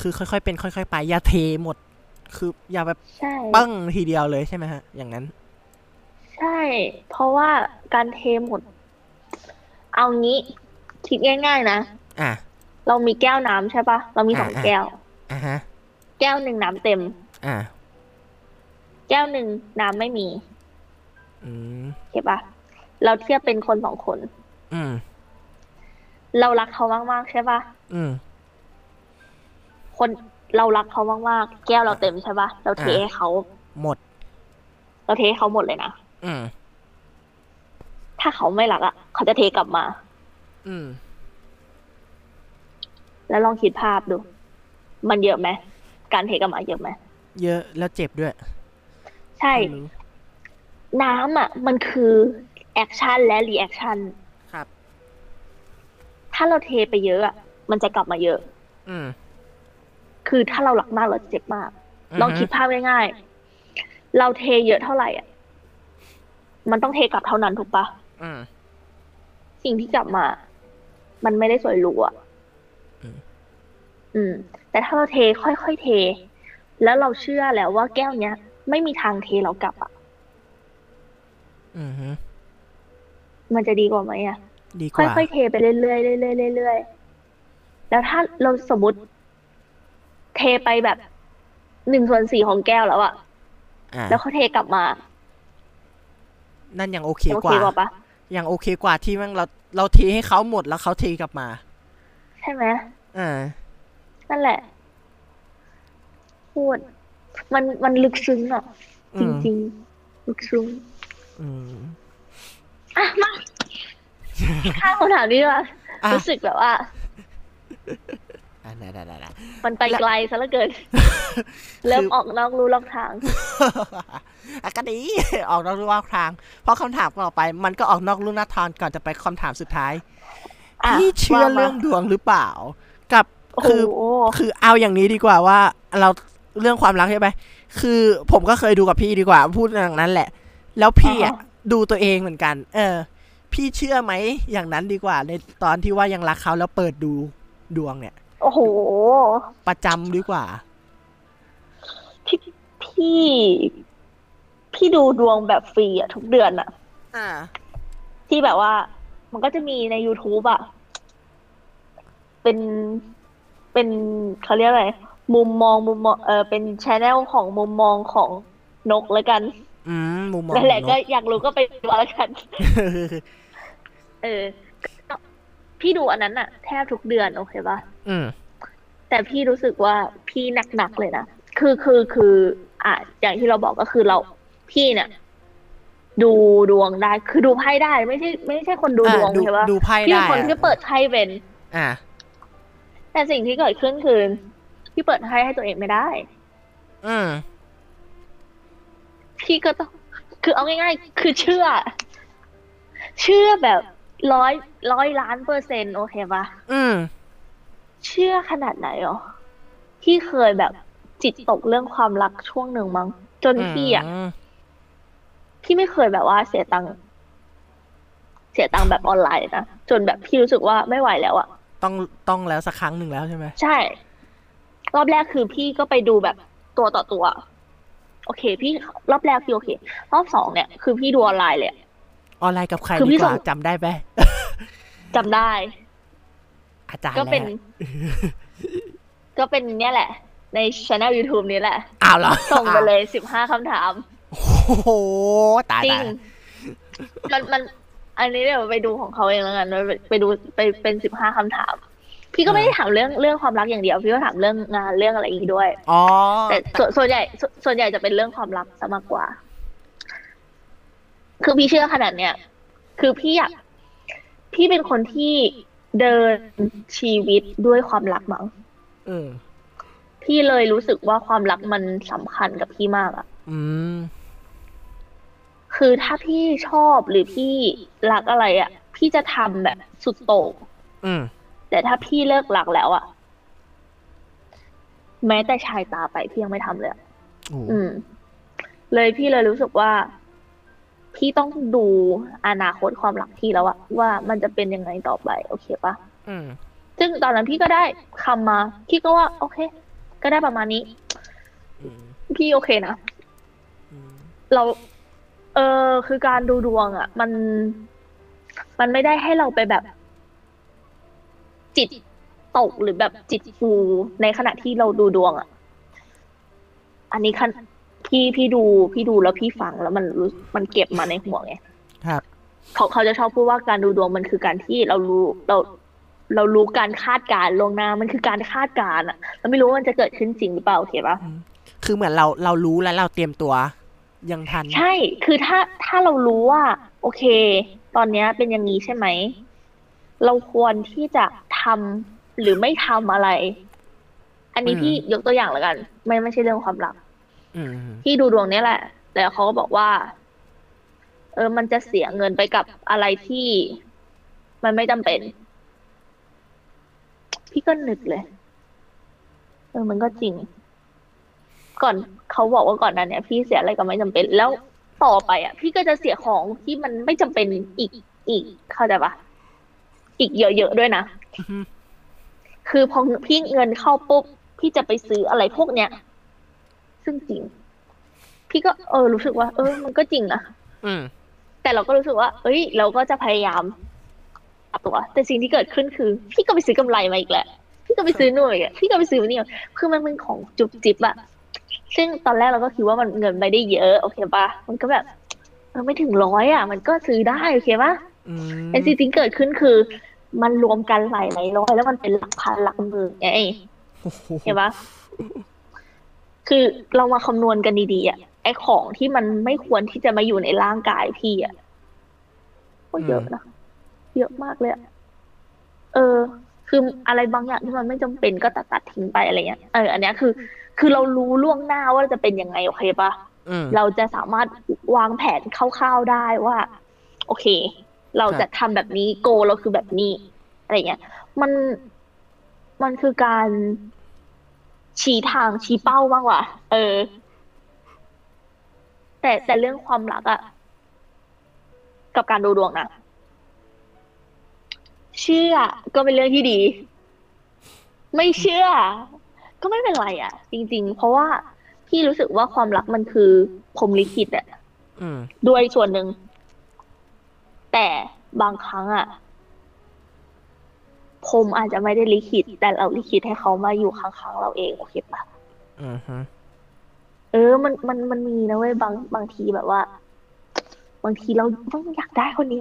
คือค่อยๆเป็นค่อยๆไปอย่าเทหมดคืออย่าแบบปั้งทีเดียวเลยใช่ไหมฮะอย่างนั้นใช่เพราะว่าการเทหมดเอางี้คิดง่ายๆนะอ่ะเรามีแก้วน้ำใช่ปะเรามีสองแก้วอ่ะฮะแก้วหนึ่งน้ำเต็มอ่ะแก้วหนึ่งน้ำไม่มีอืมเห็นปะเราเทียบเป็นคนสองคนอืมเรารักเขามากๆใช่ปะอืมคนเรารักเขามากๆแก้วเราเต็มใช่ปะเราเทให้เขาหมดเราเทให้เขาหมดเลยนะอืมถ้าเขาไม่รักอ่ะเขาจะเทกลับมาอืมแล้วลองคิดภาพดูมันเยอะไหมการเทกลับมาเยอะไหมเยอะแล้วเจ็บด้วยใช่น้ำอ่ะมันคือแอคชั่นและรีแอคชั่นครับถ้าเราเทไปเยอะอ่ะมันจะกลับมาเยอะอืมคือถ้าเราหลักมากเราเจ็บมากลองคิดภาพง่ายๆเราเทเยอะเท่าไหร่อ่ะมันต้องเทกลับเท่านั้นถูกปะอืมสิ่งที่กลับมามันไม่ได้สวยหรูอ่ะอืมอืมแต่ถ้าเราเทค่อยๆเทแล้วเราเชื่อแล้วว่าแก้วเนี้ยไม่มีทางเทเรากลับอ่ะอือฮึมันจะดีกว่าไหมอ่ะดีกว่าค่อยๆเทไปเรื่อยๆเรื่อยๆเรื่อยๆแล้วถ้าเราสมมติเทไปแบบหนึ่งส่วนสี่ของแก้วแล้วอ่ะแล้วเขาเทกลับมานั่นยังโอเคกว่ายังโอเคกว่าที่แม่งเราเราเทให้เขาหมดแล้วเขาเทกลับมาใช่ไหมอ่านั่นแหละพูดมันมันลึกซึ้งอ่ะจริงๆลึกซึ้งอืมอ่ะมาข้าคำถามนี้ว่ารู้สึกแบบว่า มันไปไกลซะเหลือเกินเริ่มออกนอกรูนอกทางอากาศดีออกนอกรูนอกทางเพราะคำถามต่อไปมันก็ออกนอกรูนอกทางก่อนจะไปคำถามสุดท้ายพี่เชื่อเรื่องดวงหรือเปล่ากับคือคือเอาอย่างนี้ดีกว่าว่าเราเรื่องความรักใช่ไหมคือผมก็เคยดูกับพี่ดีกว่าพูดอย่างนั้นแหละแล้วพี่อ่ะดูตัวเองเหมือนกันเออพี่เชื่อไหมอย่างนั้นดีกว่าในตอนที่ว่ายังรักเขาแล้วเปิดดูดวงเนี่ยโอ้โหประจำดีกว่าพี่พี่พี่ดูดวงแบบฟรีอ่ะทุกเดือนอ่ะอ่าที่แบบว่ามันก็จะมีใน YouTube อ่ะเป็นเป็นเขาเรียกอะไรมุมมองมุมมองเออเป็น channel ของมุมมองของนกแล้วกันอืมมุมมองนั่นแหละก็อยากรู้ก็ไปดูแล้วกันเออพี่ดูอันนั้นน่ะแทบทุกเดือนโอเคป่ะอืมแต่พี่รู้สึกว่าพี่หนักๆเลยนะคือคือคืออ่ะอย่างที่เราบอกก็คือเราพี่เนี่ยดูดวงได้คือดูไพ่ได้ไม่ใช่ไม่ใช่คนดูดวงใช่ป่ะพี่คนที่เปิดไพ่เป็นอ่ะแต่สิ่งที่เกิดขึ้นคือพี่เปิดไพ่ให้ตัวเองไม่ได้อืมพี่ก็ต้องคือเอาง่ายๆคือเชื่อเชื่อแบบร้อยร้อยล้านเปอร์เซ็นต์โอเคปะอืมเชื่อขนาดไหนอ๋อพี่เคยแบบจิตตกเรื่องความรักช่วงหนึ่งมั้งจนพี่อ่ะพี่ไม่เคยแบบว่าเสียตังค์เสียตังค์แบบออนไลน์นะจนแบบพี่รู้สึกว่าไม่ไหวแล้วอ่ะต้องต้องแล้วสักครั้งหนึ่งแล้วใช่ไหมใช่รอบแรกคือพี่ก็ไปดูแบบตัวต่อตัวโอเคพี่รอบแรกพี่โอเครอบสองเนี่ยคือพี่ดูออนไลน์เลยออนไลน์กับใครดีกว่าจำได้ไหมจำได้อาจารย์ก็เป็นก็เป็นเนี่ยแหละในช่อง YouTube นี้แหละอ้าวเหรอส่งไปเลยสิบห้าคำถามโอ้โหตายจริงมันมันอันนี้เดี๋ยวไปดูของเขาเองแล้วกันไปดูไปเป็นสิบห้าคำถามพี่ก็ไม่ได้ถามเรื่องเรื่องความรักอย่างเดียวพี่ก็ถามเรื่องงานเรื่องอะไรอีกด้วยอ๋อแต่ส่วนใหญ่ส่วนใหญ่จะเป็นเรื่องความรักซะมากกว่าคือพี่เชื่อขนาดเนี้ยคือพี่อยากพี่เป็นคนที่เดินชีวิตด้วยความรักมั้งอืมพี่เลยรู้สึกว่าความรักมันสำคัญกับพี่มากอ่ะอืมคือถ้าพี่ชอบหรือพี่รักอะไรอ่ะพี่จะทำแบบสุดโต่งอืมแต่ถ้าพี่เลิกรักแล้วอ่ะแม้แต่ชายตาไปพี่ยังไม่ทำเลยอืมเลยพี่เลยรู้สึกว่าพี่ต้องดูอนาคตความรักพี่แล้วอะว่ามันจะเป็นยังไงต่อไปโอเคปะอืมซึ่งตอนนั้นพี่ก็ได้คำมาพี่ก็ว่าโอเคก็ได้ประมาณนี้พี่โอเคนะเราเออคือการดูดวงอะมันมันไม่ได้ให้เราไปแบบจิตตกหรือแบบจิตฟูในขณะที่เราดูดวงอะอันนี้คันพี่พี่ดูพี่ดูแล้วพี่ฟังแล้วมันรู้มันเก็บมาในหัวไงครับเขาเขาจะชอบพูดว่าการดูดวงมันคือการที่เรารู้เราเรารู้การคาดการณ์ลงหน้ามันคือการคาดการณ์อ่ะเราไม่รู้ว่ามันจะเกิดขึ้นจริงหรือเปล่าโอเคปะคือเหมือนเราเรารู้แล้วเราเตรียมตัวยังทันใช่คือถ้าถ้าเรารู้ว่าโอเคตอนนี้เป็นอย่างนี้ใช่ไหมเราควรที่จะทำหรือไม่ทำอะไรอันนี้พี่ยกตัวอย่างแล้วกันไม่ไม่ใช่เรื่องความรักที่ดูดวงนี้แหละแล้วเขาก็บอกว่าเออมันจะเสียเงินไปกับอะไรที่มันไม่จำเป็นพี่ก็นึกเลยเออมันก็จริงก่อนเขาบอกว่าก่อนนั้นเนี่ยพี่เสียอะไรก็ไม่จำเป็นแล้วต่อไปอ่ะพี่ก็จะเสียของที่มันไม่จำเป็นอีกอีกเข้าใจปะอีกเยอะๆด้วยนะ คือพอพี่เงินเข้าปุ๊บพี่จะไปซื้ออะไรพวกเนี้ยซึ่งจริงพี่ก็เออรู้สึกว่าเออมันก็จริงนะอืมแต่เราก็รู้สึกว่าเอ้ยเราก็จะพยายามปรับตัวแต่สิ่งที่เกิดขึ้นคือพี่ก็ไปซื้อกำไรมาอีกแหละพี่ก็ไปซื้อหน่วยอ่ะพี่ก็ไปซื้อนี่คือมันเป็นของจุบจิบอ่ะซึ่งตอนแรกเราก็คิดว่ามันเงินไปได้เยอะโอเคป่ะมันก็แบบมันไม่ถึงร้อยอ่ะมันก็ซื้อได้โอเคป่ะอืมแต่สิ่งที่เกิดขึ้นคือมันรวมกันหลายหลายร้อยแล้วมันเป็นหลักพันหลักหมื่นไงโอเคป่ะคือเรามาคำนวณกันดีๆอ่ะไอของที่มันไม่ควรที่จะมาอยู่ในร่างกายพี่อ่ะก็เยอะนะเยอะมากเลยอ่ะเออ คืออะไรบางอย่างที่มันไม่จำเป็นก็ตัดตัดทิ้งไปอะไรเงี้ยเอออันเนี้ยคือคือเรารู้ล่วงหน้าว่าจะเป็นยังไงโอเคปะเราจะสามารถวางแผนคร่าวๆได้ว่าโอเคเราจะทำแบบนี้โกเราคือแบบนี้อะไรเงี้ยมันมันคือการชี้ทางชี้เป้ามากกว่าเออแต่แต่เรื่องความรักอะกับการดูดวงนะเชื่อก็เป็นเรื่องที่ดีไม่เชื่อก็ไม่เป็นไรอะจริงๆเพราะว่าพี่รู้สึกว่าความรักมันคือพรหมลิขิตอะด้วยส่วนหนึ่งแต่บางครั้งอะพรหมอาจจะไม่ได้ลิขิตแต่เราลิขิตให้เขามาอยู่ข้างๆเราเองโอเคปะอือฮะเออมันมันมันมีนะเว้ยบางบางทีแบบว่าบางทีเราต้องอยากได้คนนี้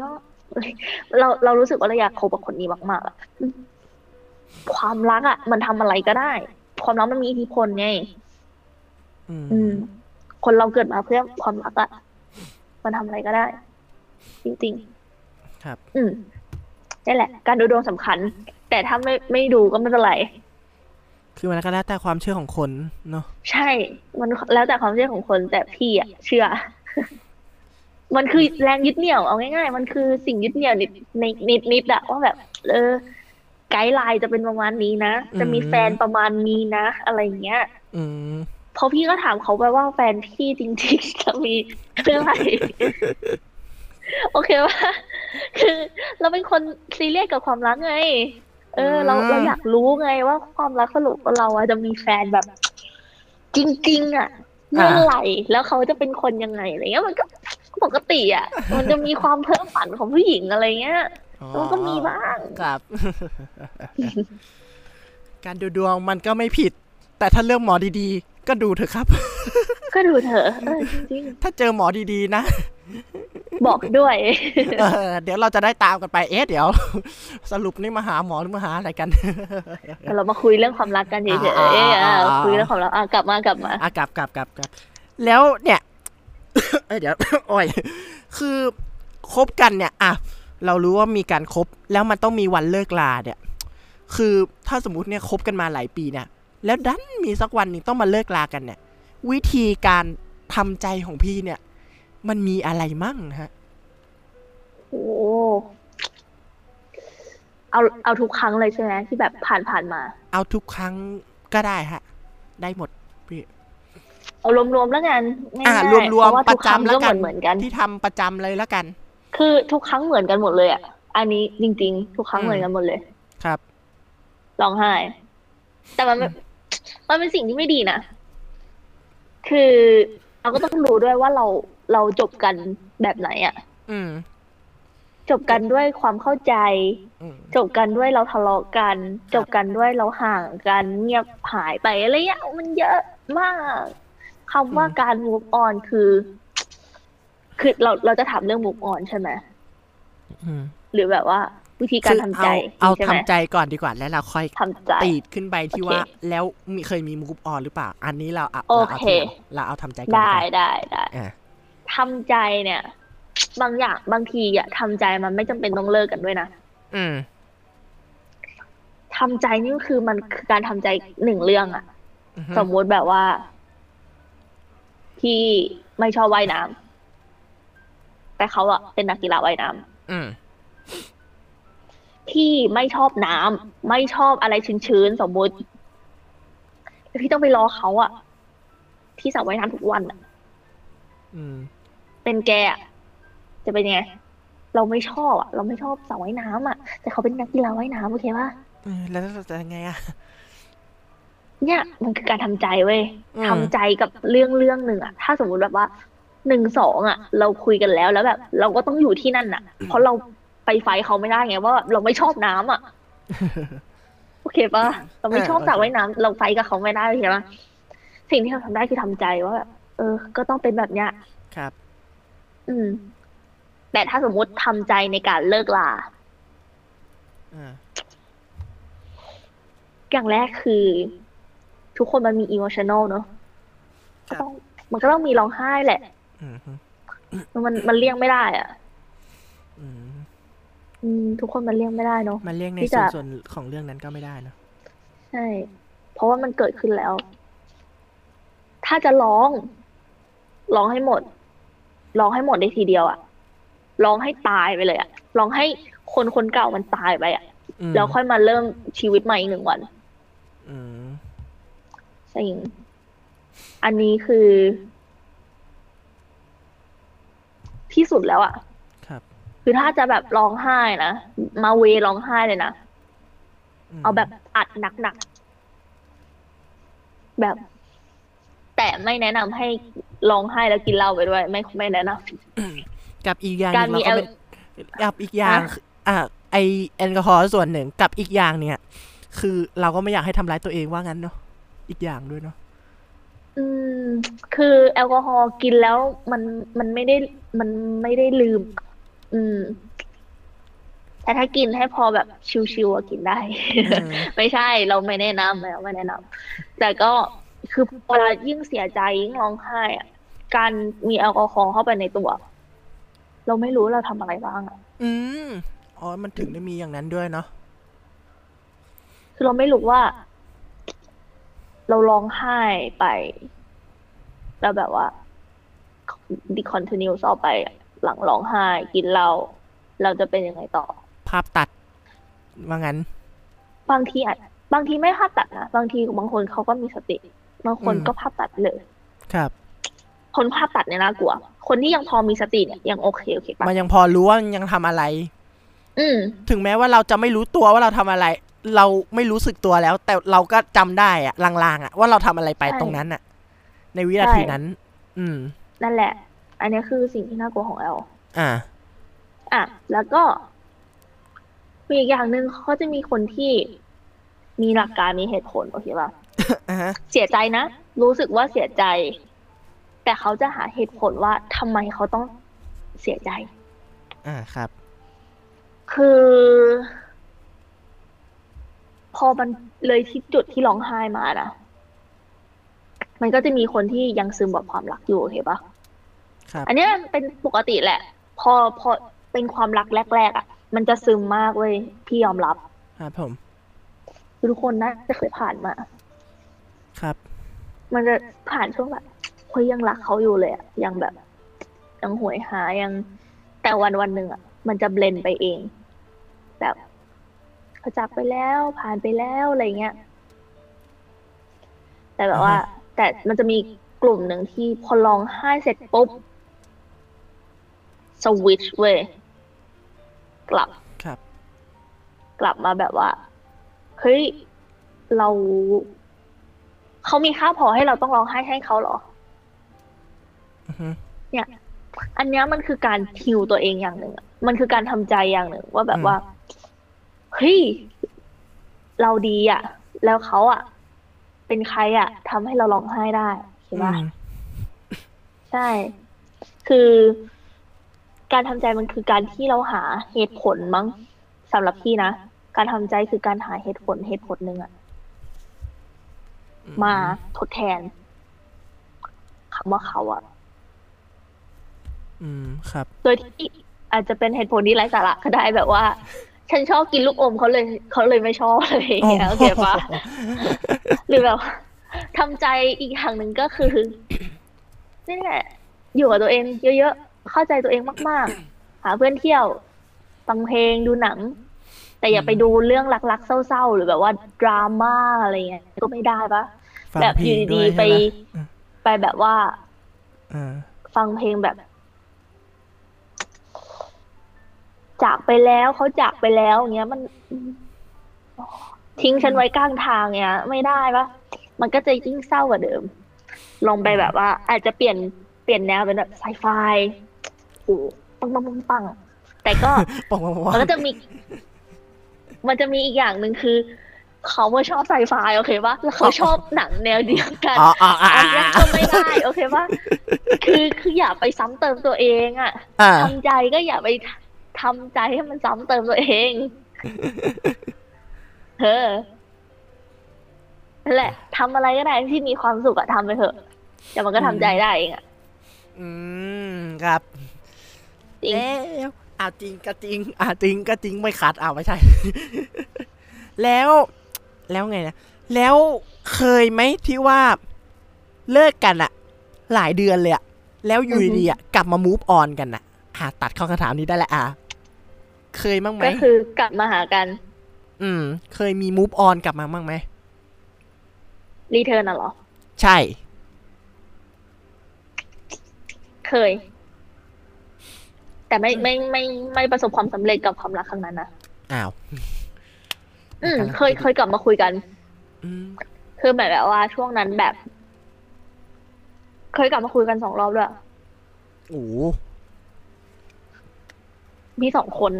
เราเรารู้สึกว่าเราอยากคบกับคนนี้มากๆอ่ะความรักอ่ะมันทำอะไรก็ได้ความรักมันมีอิทธิพลไงอืมคนเราเกิดมาเพื่อความรักอ่ะมันทำอะไรก็ได้จริงๆครับอืมนี่แหละการดูดวงสำคัญแต่ถ้าไม่ไม่ดูก็ไม่เป็นไรคือมันก็แล้วแต่ความเชื่อของคนเนาะใช่มันแล้วแต่ความเชื่อของคนแต่พี่อ่ะเชื่อมันคือแรงยึดเหนี่ยวเอาง่ายๆมันคือสิ่งยึดเหนี่ยวนิดนิดนิดอะว่าแบบเออไกด์ไลน์จะเป็นประมาณนี้นะจะมีแฟนประมาณนี้นะอะไรอย่างเงี้ยอืมพอพี่ก็ถามเขาไปว่าแฟนพี่จริงๆจะมีเรื่องอะไรโอเคว่าคือเราเป็นคนซีเรียสกับความรักไงเออเราเราอยากรู้ไงว่าความรักสรุปเราอะจะมีแฟนแบบจริงๆอะเมื่อไหร่แล้วเขาจะเป็นคนยังไงอะไรเงี้ยมันก็ปกติอ่ะมันจะมีความเพ้อฝันของผู้หญิงอะไรเงี้ยมันก็มีบ้างครับการดูดวงมันก็ไม่ผิดแต่ถ้าเลือกหมอดีๆก็ดูเถอะครับก็ดูเถอะจริงๆถ้าเจอหมอดีๆนะบอกด้วยเออเดี๋ยวเราจะได้ตามกันไปเอ๊ะเดี๋ยวสรุปนี่มาหาหมอหรือมาหาอะไรกันเรามาคุยเรื่องความรักกันเฉยๆเออคุยเรื่องความรักอ่ะกลับมากลับมาอ่ะกลับกลับกลับกลับแล้วเนี่ยเอ้ยเดี๋ยวโอ้ยคือคบกันเนี่ยอ่ะเรารู้ว่ามีการคบแล้วมันต้องมีวันเลิกลาเนี่ยคือถ้าสมมุติเนี่ยคบกันมาหลายปีเนี่ยแล้วดันมีสักวันนึงต้องมาเลิกลากันเนี่ยวิธีการทำใจของพี่เนี่ยมันมีอะไรมั่งฮะโอ้เอาเอาทุกครั้งเลยใช่ไหมที่แบบผ่านผ่านมาเอาทุกครั้งก็ได้ฮะได้หมดพี่เอารวมๆแล้วกันอ่ารวมๆประจำแล้วกันเหมือนกันที่ทำประจำเลยแล้วกันคือทุกครั้งเหมือนกันหมดเลยอ่ะอันนี้จริงๆทุกครั้งเหมือนกันหมดเลยครับร้องไห้แต่มันมันเป็นสิ่งที่ไม่ดีนะคือเราก็ต้องรู้ด้วยว่าเราเราจบกันแบบไหนอ่ะจบกันด้วยความเข้าใจจบกันด้วยเราทะเลาะกันจบกันด้วยเราห่างกันเงียบหายไปอะไรเงี้ยมันเยอะมากคำว่าการ move on คือคือเราเราจะถามเรื่อง move on ใช่ไหมหรือแบบว่าวิธีการทำใจเอาทำใจก่อนดีกว่าแล้วเราค่อยตีดขึ้นไปที่ว่าแล้วมีเคยมี move on หรือเปล่าอันนี้เราเอาเราเอาทำใจก่อนได้ได้ได้ทำใจเนี่ยบางอย่างบางทีอะทำใจมันไม่จำเป็นต้องเลิกกันด้วยนะทำใจนี่คือมันคือการทำใจหนึ่งเรื่องอะสมมติแบบว่าที่ไม่ชอบว่ายน้ำแต่เขาอะเป็นนักกีฬาว่ายน้ำที่ไม่ชอบน้ำไม่ชอบอะไรชื้นๆสมมติพี่ต้องไปรอเขาอะที่สระว่ายน้ำทุกวันอะเป็นแกอะจะเป็นไงเราไม่ชอบอะเราไม่ชอบสระว่ายน้ำอะแต่เขาเป็นนักกีฬาว่ายน้ำโอเคป่ะแล้วจะยังไงอะเนี่ยมันคือการทำใจเว้ยทำใจกับเรื่องเรื่องหนึ่งอะถ้าสมมติแบบว่าหนึ่งสองอะเราคุยกันแล้วแล้วแบบเราก็ต้องอยู่ที่นั่นอะเพราะเราไปไฟเขาไม่ได้ไงว่าเราไม่ชอบน้ำอะโอเคป่ะเราไม่ชอบสระว่ายน้ำเราไฟกับเขาไม่ได้ใช่ไหมสิ่งที่เราทำได้คือทำใจว่าแบบเออก็ต้องเป็นแบบเนี้ยครับอืมแต่ถ้าสมมติทำใจในการเลิกลาอย่างแรกคือทุกคนมันมี emotional เนอะมันก็ต้องมีร้องไห้แหละมันมันเลี่ยงไม่ได้อ่ะ อืมทุกคนมันเลี่ยงไม่ได้เนาะมันเลี่ยงในส่วนส่วนของเรื่องนั้นก็ไม่ได้เนาะใช่เพราะว่ามันเกิดขึ้นแล้วถ้าจะร้องร้องให้หมดร้องให้หมดได้ทีเดียวอะร้องให้ตายไปเลยอะร้องให้คนคนเก่ามันตายไปอะแล้วค่อยมาเริ่มชีวิตใหม่อีกหนึ่งวันอืมสิ่งอันนี้คือที่สุดแล้วอะครับคือถ้าจะแบบร้องไห้นะมาเวร้องไห้เลยนะเอาแบบอัดหนักๆแบบแต่ไม่แนะนำให้ร้องไห้แล้วกินเหล้าไปด้วยไม่ไม่แนะนำกับอีกอย่างการมีแอลกับอีกอย่างอ่ะไอแอลกอฮอล์ส่วนหนึ่งกับอีกอย่างเนี่ยคือเราก็ไม่อยากให้ทำร้ายตัวเองว่างั้นเนาะอีกอย่างด้วยเนาะอืมคือแอลกอฮอล์กินแล้วมันมันไม่ได้มันไม่ได้ลืมอืมแต่ถ้ากินให้พอแบบชิวๆกินได้ ไม่ใช่เราไม่แนะนำเราไม่แนะนำแต่ก็คือพอยิ่งเสียใจยิ่งร้องไห้อ่ะการมีแอลกอฮอล์เข้าไปในตัวเราไม่รู้เราทำอะไรบ้างอ่ะอืมอ๋อมันถึงได้มีอย่างนั้นด้วยเนาะคือเราไม่รู้ว่าเราร้องไห้ไปแล้วแบบว่า the continue ต่อไปหลังร้องไห้กินเหล้าเราจะเป็นยังไงต่อภาพตัดว่างั้นบางทีอาจบางทีไม่ภาพตัดนะบางทีบางคนเขาก็มีสติบางคนก็ภาพตัดเลยครับคนภาพตัดเนี่ยน่ากลัวคนที่ยังพอมีสติเนี่ยยังโอเคโอเคมันยังพอรู้ว่ายังทำอะไรอืมถึงแม้ว่าเราจะไม่รู้ตัวว่าเราทำอะไรเราไม่รู้สึกตัวแล้วแต่เราก็จำได้อะลางๆอะว่าเราทำอะไรไปตรงนั้นอะในวินาทีนั้นอืมนั่นแหละอันนี้คือสิ่งที่น่ากลัวของเราอ่าอ่ะแล้วก็มีอีกอย่างหนึ่งเขาจะมีคนที่มีหลักการมีเหตุผลโอเคป่ะ uh-huh. เสียใจนะรู้สึกว่าเสียใจแต่เขาจะหาเหตุผลว่าทำไมเขาต้องเสียใจอ่าครับคือพอมันเลยที่จุดที่ร้องไห้มานะมันก็จะมีคนที่ยังซึมกับความรักอยู่โอเคป่ะครับอันนี้เป็นปกติแหละพอพอเป็นความรักแรกๆอ่ะมันจะซึมมากเว้ยพี่ยอมรับครับผมทุกคนน่าจะเคยผ่านมาครับมันจะผ่านช่วงแบบเฮ้ยยังรักเขาอยู่เลยอ่ะยังแบบยังหวยหายังแต่วันวันหนึ่งอ่ะมันจะเบลนไปเองแบบเขาจากไปแล้วผ่านไปแล้วอะไรเงี้ยแต่แบบว่าแต่มันจะมีกลุ่มหนึ่งที่พอร้องไห้เสร็จปุ๊บสวิตช์เว้ยกลับครับกลับมาแบบว่าเฮ้ยเราเขามีค่าพอให้เราต้องร้องไห้ให้เขาเหรอ uh-huh. เนี่ยอันนี้มันคือการฮิวตัวเองอย่างหนึ่งมันคือการทำใจอย่างหนึ่งว่าแบบ uh-huh. ว่าเฮ้ยเราดีอ่ะแล้วเขาอ่ะเป็นใครอ่ะทำให้เราร้องไห้ได้ใช่ไหม uh-huh. ใช่คือการทำใจมันคือการที่เราหาเหตุผลมั้งสำหรับพี่นะการทำใจคือการหาเหตุผลเหตุผลหนึ่งอะมาทดแทนคำว่าเขาอะอืมครับโดยที่อาจจะเป็นเหตุผลที่ไร้สาระก็ได้แบบว่าฉันชอบกินลูกอมเขาเลยเขาเลยไม่ชอบอะไรอย่างเงี้ยโอเคปะหรือแบบทำใจอีกอย่างหนึ่งก็คือนี่แหละอยู่กับตัวเองเยอะๆเข้าใจตัวเองมากๆหาเพื่อนเที่ยวฟังเพลงดูหนังแต่อย่าไปดูเรื่องรักๆเศร้าๆหรือแบบว่าดราม่าอะไรเงี้ยก็ไม่ได้ปะแบบอยู่ดีๆไปไปแบบว่าฟังเพลงแบบจากไปแล้วเขาจากไปแล้วเงี้ยมันทิ้งฉันไว้กลางทางเงี้ยไม่ได้ปะมันก็จะยิ่งเศร้ากว่าเดิมลองไปแบบว่าอาจจะเปลี่ยนเปลี่ยนแนวเป็นแบบไซไฟโอ้ปังปังปังปังแต่ก็มันก็จะมีมันจะมีอีกอย่างหนึ่งคือเขาว่าชอบไซไฟโอเคปะแล้วเขาชอบหนังแนวเดียวกันอันนี้ก็ไม่ได้โอเคปะคือคืออย่าไปซ้ำเติมตัวเองอ่ะทำใจก็อย่าไปทำใจให้มันซ้ำเติมตัวเองเออนั่นแหละทำอะไรก็ได้ที่มีความสุขอะทำไปเถอะแต่มันก็ทำใจได้เองอ่ะอืมครับแล้ว อ่ะจริงก็จริงอ่ะจริงก็จริงไม่ขาดอ่ะไม่ใช่ แล้วแล้วไงนะแล้วเคยไหมที่ว่าเลิกกันอะหลายเดือนเลยอะแล้วอยู่ดีอะกลับมา move on กันอะอ่ะตัดข้อคำถามนี้ได้แล้วอ่ะเคยบ้างไหมก็คือกลับมาหากันอืมเคยมี move on กลับมาบ้างไหมรีเทิร์นอ่ะเหรอใช่เคยแต่ไม่ไม่ไม่ไม่ประสบความสำเร็จกับความรักครั้งนั้นนะอ้าวอืมเคยเคยกลับมาคุยกันคือหมายแบบว่าช่วงนั้นแบบเคยกลับมาคุยกันสองรอบด้วยโอ้มีสองคน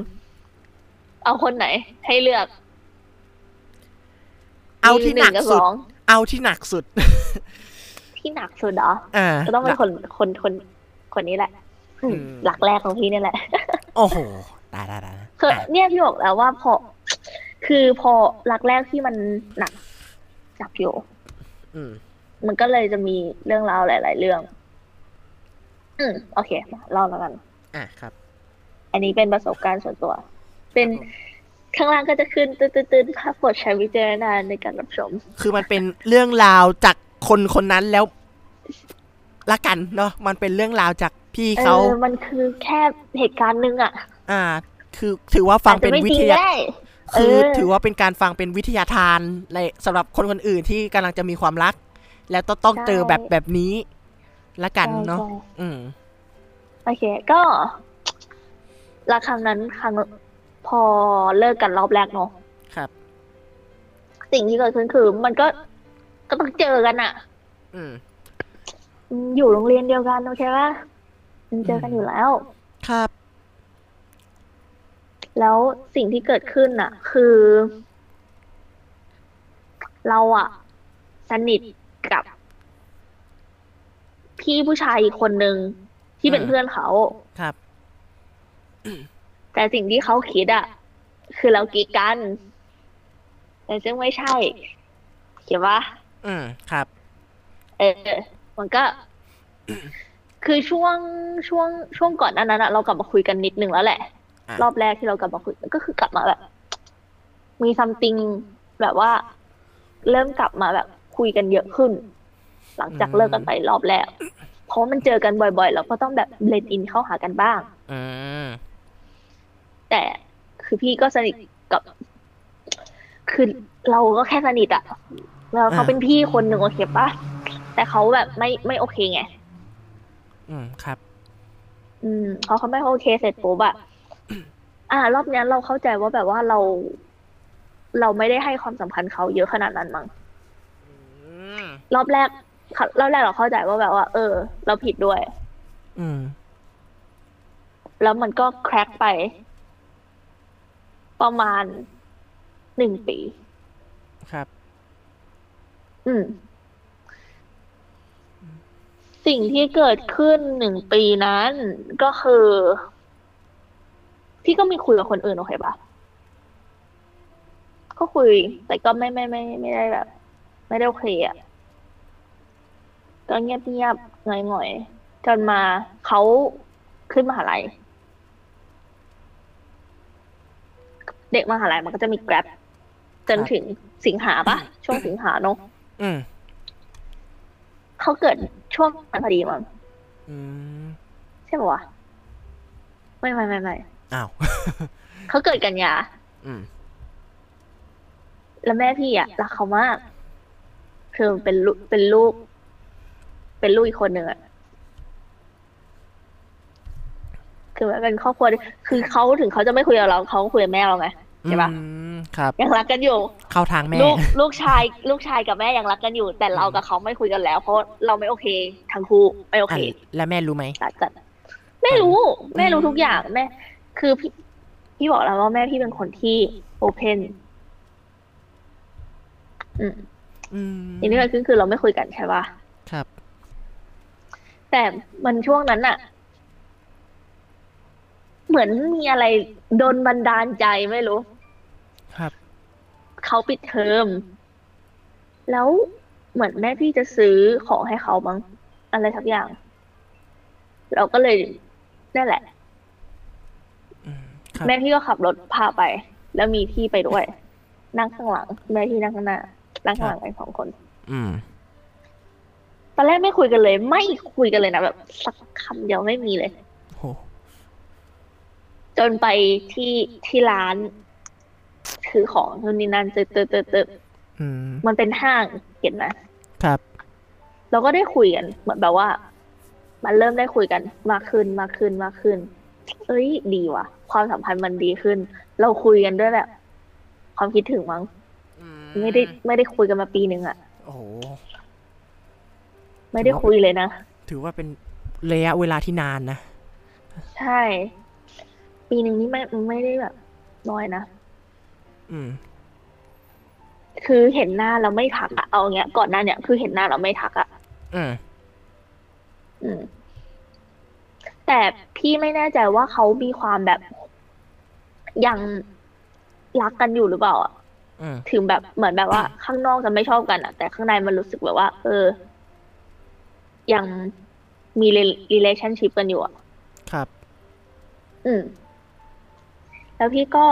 เอาคนไหนให้เลือกเอาที่หนักสุดเอาที่หนักสุดที่หนักสุดเหรอก็ต้องเป็นคนคนคนคนนี้แหละหลักแรกของพี่นี่แหละโอ้โหตายตายตายคือเนี่ยพี่บอกแล้วว่าพอคือพอหลักแรกที่มันหนักจับอยู่มันก็เลยจะมีเรื่องราวหลายๆเรื่องอืมโอเคเล่าแล้วกันอ่ะครับอันนี้เป็นประสบการณ์ส่วนตัวเป็นข้างล่างก็จะขึ้นตื้นๆภาพกดใช้วิจารณญาณในการรับชมคือมันเป็นเรื่องราวจากคนคนนั้นแล้วละกันเนาะมันเป็นเรื่องราวจากพี่เขาเออมันคือแค่เหตุการณ์นึงอ่ะอ่าคือถือว่าฟังเป็นวิทยาคือถือว่าเป็นการฟังเป็นวิทยาทานในสำหรับคนคนอื่นที่กำลังจะมีความรักแล้วต้องเจอแบบแบบนี้ละกันเนาะอืมโอเคก็ละครั้งนั้นครั้งพอเลิกกันรอบแรกเนาะครับสิ่งที่เกิดขึ้นคือมันก็ก็ต้องเจอกันอ่ะอืมอยู่โรงเรียนเดียวกันโอเคป่ะเจอกันอยู่แล้วครับแล้วสิ่งที่เกิดขึ้นอ่ะคือเราอ่ะสนิทกับพี่ผู้ชายอีกคนนึงที่เป็นเพื่อนเขาครับแต่สิ่งที่เขาคิดอ่ะคือเรากีดกันแต่ซึ่งไม่ใช่เขียนว่าอืมครับเออมันก็คือช่วงช่วงช่วงก่อนนั้นเรากลับมาคุยกันนิดนึงแล้วแหละรอบแรกที่เรากลับมาคุยก็คือกลับมาแบบมีซัมติงแบบว่าเริ่มกลับมาแบบคุยกันเยอะขึ้นหลังจากเลิกกันไปรอบแรกเพราะมันเจอกันบ่อยๆเราก็ต้องแบบเลนอินเข้าหากันบ้างแต่คือพี่ก็สนิทกับคือเราก็แค่สนิทอะแล้วเขาเป็นพี่คนหนึ่งโอเคป่ะแต่เขาแบบไม่ไม่โอเคไงอืมครับอืมเขาเขาไม่โอเคเสร็จปุ๊บอะอ่ารอบนี้เราเข้าใจว่าแบบว่าเราเราไม่ได้ให้ความสำคัญเขาเยอะขนาดนั้นมั้งรอบแรกรอบแรกเราเข้าใจว่าแบบว่าเออเราผิดด้วยอืมแล้วมันก็แครกไปประมาณหนึ่งปีครับอืมสิ่งที่เกิดขึ้นหนึ่งปีนั้นก็คือพี่ก็มีคุยกับคนอื่นโอเคปะก็คุยแต่ก็ไม่ไม่ไม่ไม่ได้แบบไม่ได้โอเคอ่ะก็เงียบเงียบหน่อยหน่อยจนมาเขาขึ้นมหาลัยเด็กมหาลัยมันก็จะมีแกร็บจนถึงสิงหาปะช่วงสิงหาเนาะอืมเขาเกิดช่วงพอดีมั้งใช่ป่ะวะไม่ไม่ไม่ไม่อ้าวเขาเกิดกันยาอืมแล้วแม่พี่อ่ะรักเขามากคือเป็นลูกเป็นลูกเป็นลูกอีกคนหนึ่งอ่ะคือว่าเป็นครอบครัวคือเขาถึงเขาจะไม่คุยกับเราเขาคุยกับแม่เราไงใช่ปะครับยังรักกันอยู่เข้าทางแม่ลูกลูกชายลูกชายกับแม่ยังรักกันอยู่แต่เรากับเขาไม่คุยกันแล้วเพราะเราไม่โอเคทั้งคู่ไม่โอเคแล้วแม่รู้ไหมแม่รู้แม่รู้ทุกอย่างแม่คือพี่พี่บอกแล้วว่าแม่พี่เป็นคนที่โอเพนอืมอืมอันนี้ก็คือเราไม่คุยกันใช่ป่ะครับแต่มันช่วงนั้นอะเหมือนมีอะไรโดนบันดาลใจไม่รู้ครับเขาปิดเทอมแล้วเหมือนแม่พี่จะซื้อของให้เขาบ้างอะไรสักอย่างเราก็เลยนั่นแหละ แม่พี่ก็ขับรถพาไปแล้วมีพี่ไปด้วยนั่งข้างหลังแม่พี่นั่งข้างหน้านั่งข้างหลังกันสองคนอืมตอนแรกไม่คุยกันเลยไม่คุยกันเลยนะแบบสักคำเดียวไม่มีเลยโหจนไปที่ที่ร้านถือของนู่นนี่นั่นเติบเติบเติบเติบมันเป็นห้างเห็นไหมครับเราก็ได้คุยกันเหมือนแบบว่ามันเริ่มได้คุยกันมากขึ้นมากขึ้นมากขึ้นเอ้ยดีว่ะความสัมพันธ์มันดีขึ้นเราคุยกันด้วยแบบความคิดถึงมั้งไม่ได้ไม่ได้คุยกันมาปีนึงอ่ะโอ้โหไม่ได้คุยเลยนะถือว่าเป็นระยะเวลาที่นานนะใช่ปีนึงนี่ไม่ไม่ได้แบบน้อยนะอืมคือเห็นหน้าเราไม่ทักอะเอาเงี้ยก่อนหน้าเนี่ยคือเห็นหน้าเราไม่ทักอะอืมอืมแต่พี่ไม่แน่ใจว่าเขามีความแบบยังรักกันอยู่หรือเปล่าอะถึงแบบเหมือนแบบว่าข้างนอกจะไม่ชอบกันอะแต่ข้างในมันรู้สึกแบบว่าเออยังมี relationship กันอยู่อะครับอืมแล้วพี่ก็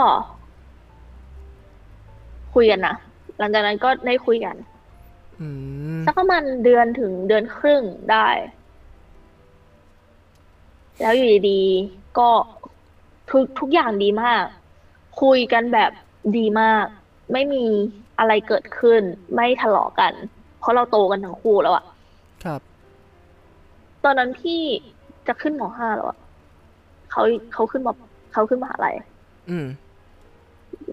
คุยกันนะหลังจากนั้นก็ได้คุยกันสักประมาณเดือนถึงเดือนครึ่งได้แล้วอยู่ดีๆก็ทุกทุกอย่างดีมากคุยกันแบบดีมากไม่มีอะไรเกิดขึ้นไม่ทะเลาะกันเพราะเราโตกันทั้งคู่แล้วอะครับตอนนั้นพี่จะขึ้นม.ห้าแล้วอะเขาเขาขึ้นมาเขาขึ้นมหาลัยอืม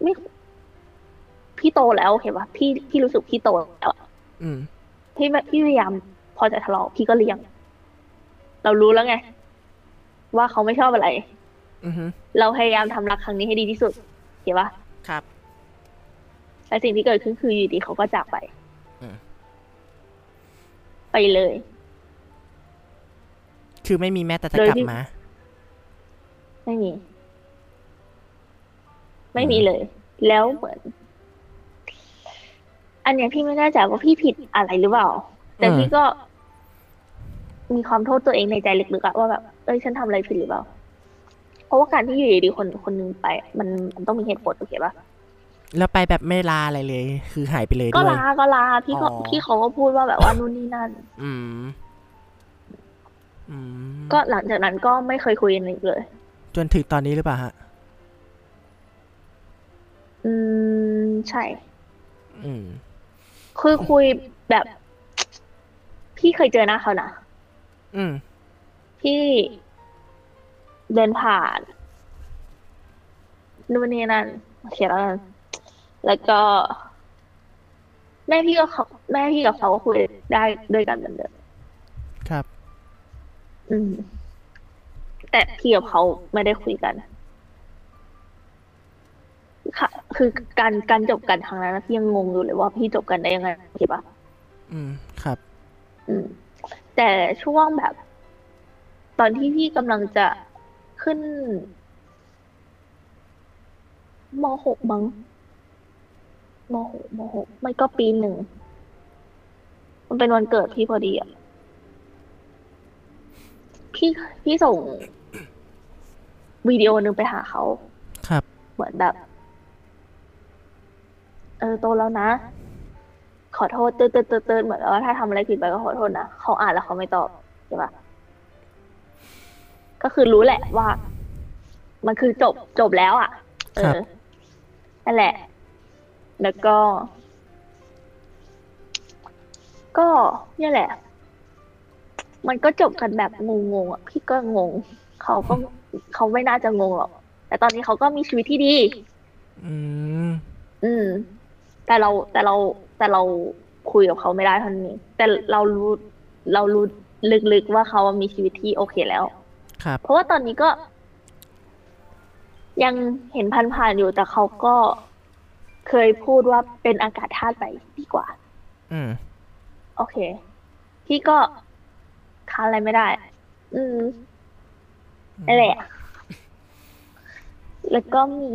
ไม่พี่โตแล้วเห็นปะพี่พี่รู้สึกพี่โตแล้วอืมพี่พี่พยายามพอจะทะเลาะพี่ก็เลี่ยงเรารู้แล้วไงว่าเขาไม่ชอบอะไรอือฮึเราพยายามทำรักครั้งนี้ให้ดีที่สุดเห็นปะครับแต่สิ่งที่เกิดขึ้นคืออยู่ดีเขาก็จากไปไปเลยคือไม่มีแม้แต่จะกลับมาไม่มีไม่มีเลยแล้วเหมือนอันเนี้ยพี่ไม่แน่ใจว่าพี่ผิดอะไรหรือเปล่าแต่พี่ก็มีความโทษตัวเองในใจลึกๆว่าแบบเอ้ยฉันทำอะไรผิดหรือเปล่าเพราะว่าการที่อยู่ดีคนคนนึงไปมันมันต้องมีเหตุผลโอเคป่ะแล้วไปแบบไม่ลาอะไรเลยคือหายไปเลยด้วยก็ลาก็ลาพี่ก็พี่เขาก็พูดว่าแบบว่านู่นนี่นั่นอืมอืมก็หลังจากนั้นก็ไม่เคยคุยกันอีกเลยจนถึงตอนนี้หรือเปล่าฮะอืมใช่อืมคือคุยแบบพี่เคยเจอหน้าเขานะอืมพี่เดินผ่านนู่นนี่นั่นเขียนแล้วแล้วก็แม่พี่ก็เขาแม่พี่กับเขาก็คุยได้ด้วยกันเหมือนเดิมครับอืมแต่พี่กับเขาไม่ได้คุยกันค่ะคือการการจบกันครั้งนั้นพี่ยังงงอยู่เลยว่าพี่จบกันได้ยังไงใช่ปะอืมครับอืมแต่ช่วงแบบตอนที่พี่กำลังจะขึ้นม.หก มั้งม.หก ม.หก ไม่ก็ปีหนึ่งมันเป็นวันเกิดพี่พอดีอ่ะพี่พี่ส่งวิดีโอหนึ่งไปหาเขาครับเหมือนแบบเออโตแล้วนะขอโทษเตือนเตือนเตือนเหมือนว่าถ้าทำอะไรผิดไปก็ขอโทษนะเขาอ่านแล้วเขาไม่ตอบใช่ปะก็คือรู้แหละว่ามันคือจบจบแล้วอ่ะเออนั่นแหละแล้วก็ก็นี่แหละมันก็จบกันแบบงงๆอ่ะพี่ก็งงเขาก็เขาไม่น่าจะงงหรอกแต่ตอนนี้เขาก็มีชีวิตที่ดีอืมอืมแต่เราแต่เราแต่เราคุยกับเขาไม่ได้ทันนี้แต่เรารู้เรารู้ลึกๆว่าเขามีชีวิตที่โอเคแล้วครับเพราะว่าตอนนี้ก็ยังเห็นผ่านๆอยู่แต่เขาก็เคยพูดว่าเป็นอากาศธาตุไปดีกว่าอืมโอเคพี่ก็ค้าอะไรไม่ได้อืมอะไรอ่ะแล้วก็มี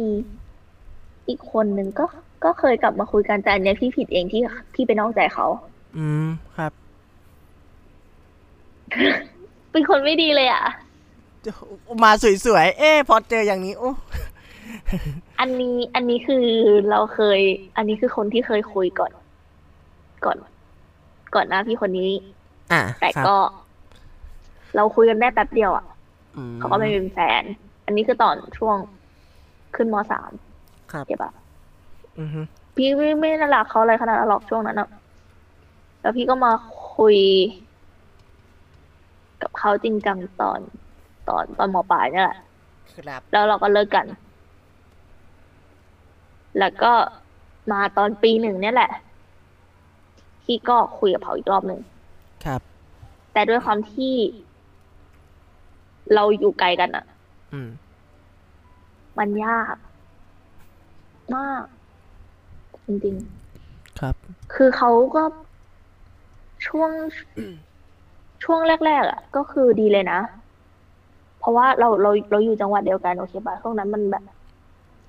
อีกคนหนึ่งก็ก็เคยกลับมาคุยกันแต่อันนี้พี่ผิดเองที่พี่ไปนอกใจเขาอืมครับเป็นคนไม่ดีเลยอ่ะมาสวยๆเอ๊พอเจออย่างนี้โอ้ อันนี้อันนี้คือเราเคยอันนี้คือคนที่เคยคุยก่อนก่อนก่อนหน้าพี่คนนี้อ่ะแต่ก็เราคุยกันได้แป๊บเดียวอ่ะเขาก็ไม่เป็นแฟนอันนี้คือตอนช่วงขึ้นมสามครับเก็บอ่ะพี่ไม่ไม่น่ารักเขาอะไรขนาดหรอกช่วงนั้นอ่ะแล้วพี่ก็มาคุยกับเขาจริงจังตอนตอนตอนมปลายนี่แหละแล้วเราก็เลิกกันแล้วก็มาตอนปีหนึ่งนี่แหละพี่ก็คุยกับเขาอีกรอบหนึ่งครับแต่ด้วยความที่เราอยู่ไกลกันอ่ะมันยากมากจริงๆครับคือเขาก็ช่วงช่วงแรกๆอ่ะก็คือดีเลยนะเพราะว่าเราเราเราอยู่จังหวัดเดียวกันโอเคป่ะช่วงนั้นมันแบบ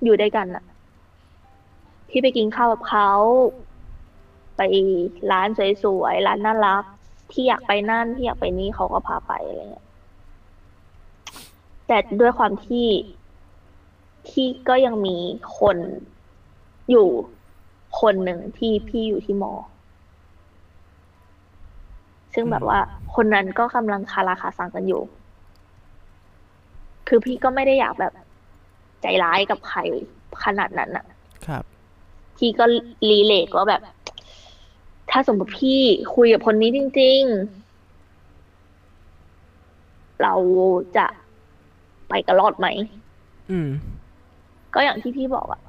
อยู่ด้วยกันอ่ะพี่ไปกินข้าวกับเขาไปร้านสวยๆร้านน่ารักที่อยากไปนั่นที่อยากไปนี่เขาก็พาไปอะไรเงี้ยแต่ด้วยความที่ที่ก็ยังมีคนอยู่คนหนึ่งที่พี่อยู่ที่มอซึ่งแบบว่าคนนั้นก็กำลังคาราคาซังกันอยู่คือพี่ก็ไม่ได้อยากแบบใจร้ายกับใครขนาดนั้นน่ะครับพี่ก็รีเลทว่าแบบถ้าสมมติพี่คุยกับคนนี้จริงๆเราจะไปกันรอดไหมอืมก็อย่างที่พี่บอกอะ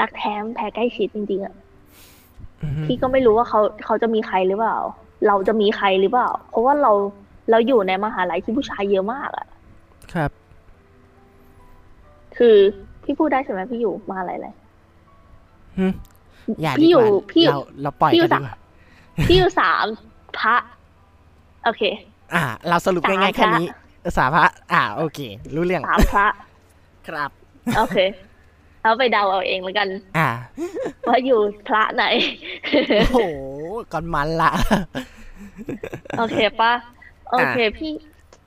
รักแท้แพ้ใกล้ชิดจริงๆอะพี่ก็ไม่รู้ว่าเขาเขาจะมีใครหรือเปล่าเราจะมีใครหรือเปล่าเพราะว่าเราเราอยู่ในมหาลัยที่ผู้ชายเยอะมากอะครับคือพี่พูดได้ใช่ไหมพี่อยู่มหาลัยอะไรพี่อยู่พี่อยู่เราปล่อยกันพี่อยู่สามพระโอเคอ่าเราสรุปง่ายๆแค่นี้สามพระอ่าโอเครู้เรื่องสามพระครับโอเคเอาไปเดาเอาเองแล้วกันอ่าว่าอยู่พระไหนโอ้โหก่อนมันละโอเคป่ะโอเคพี่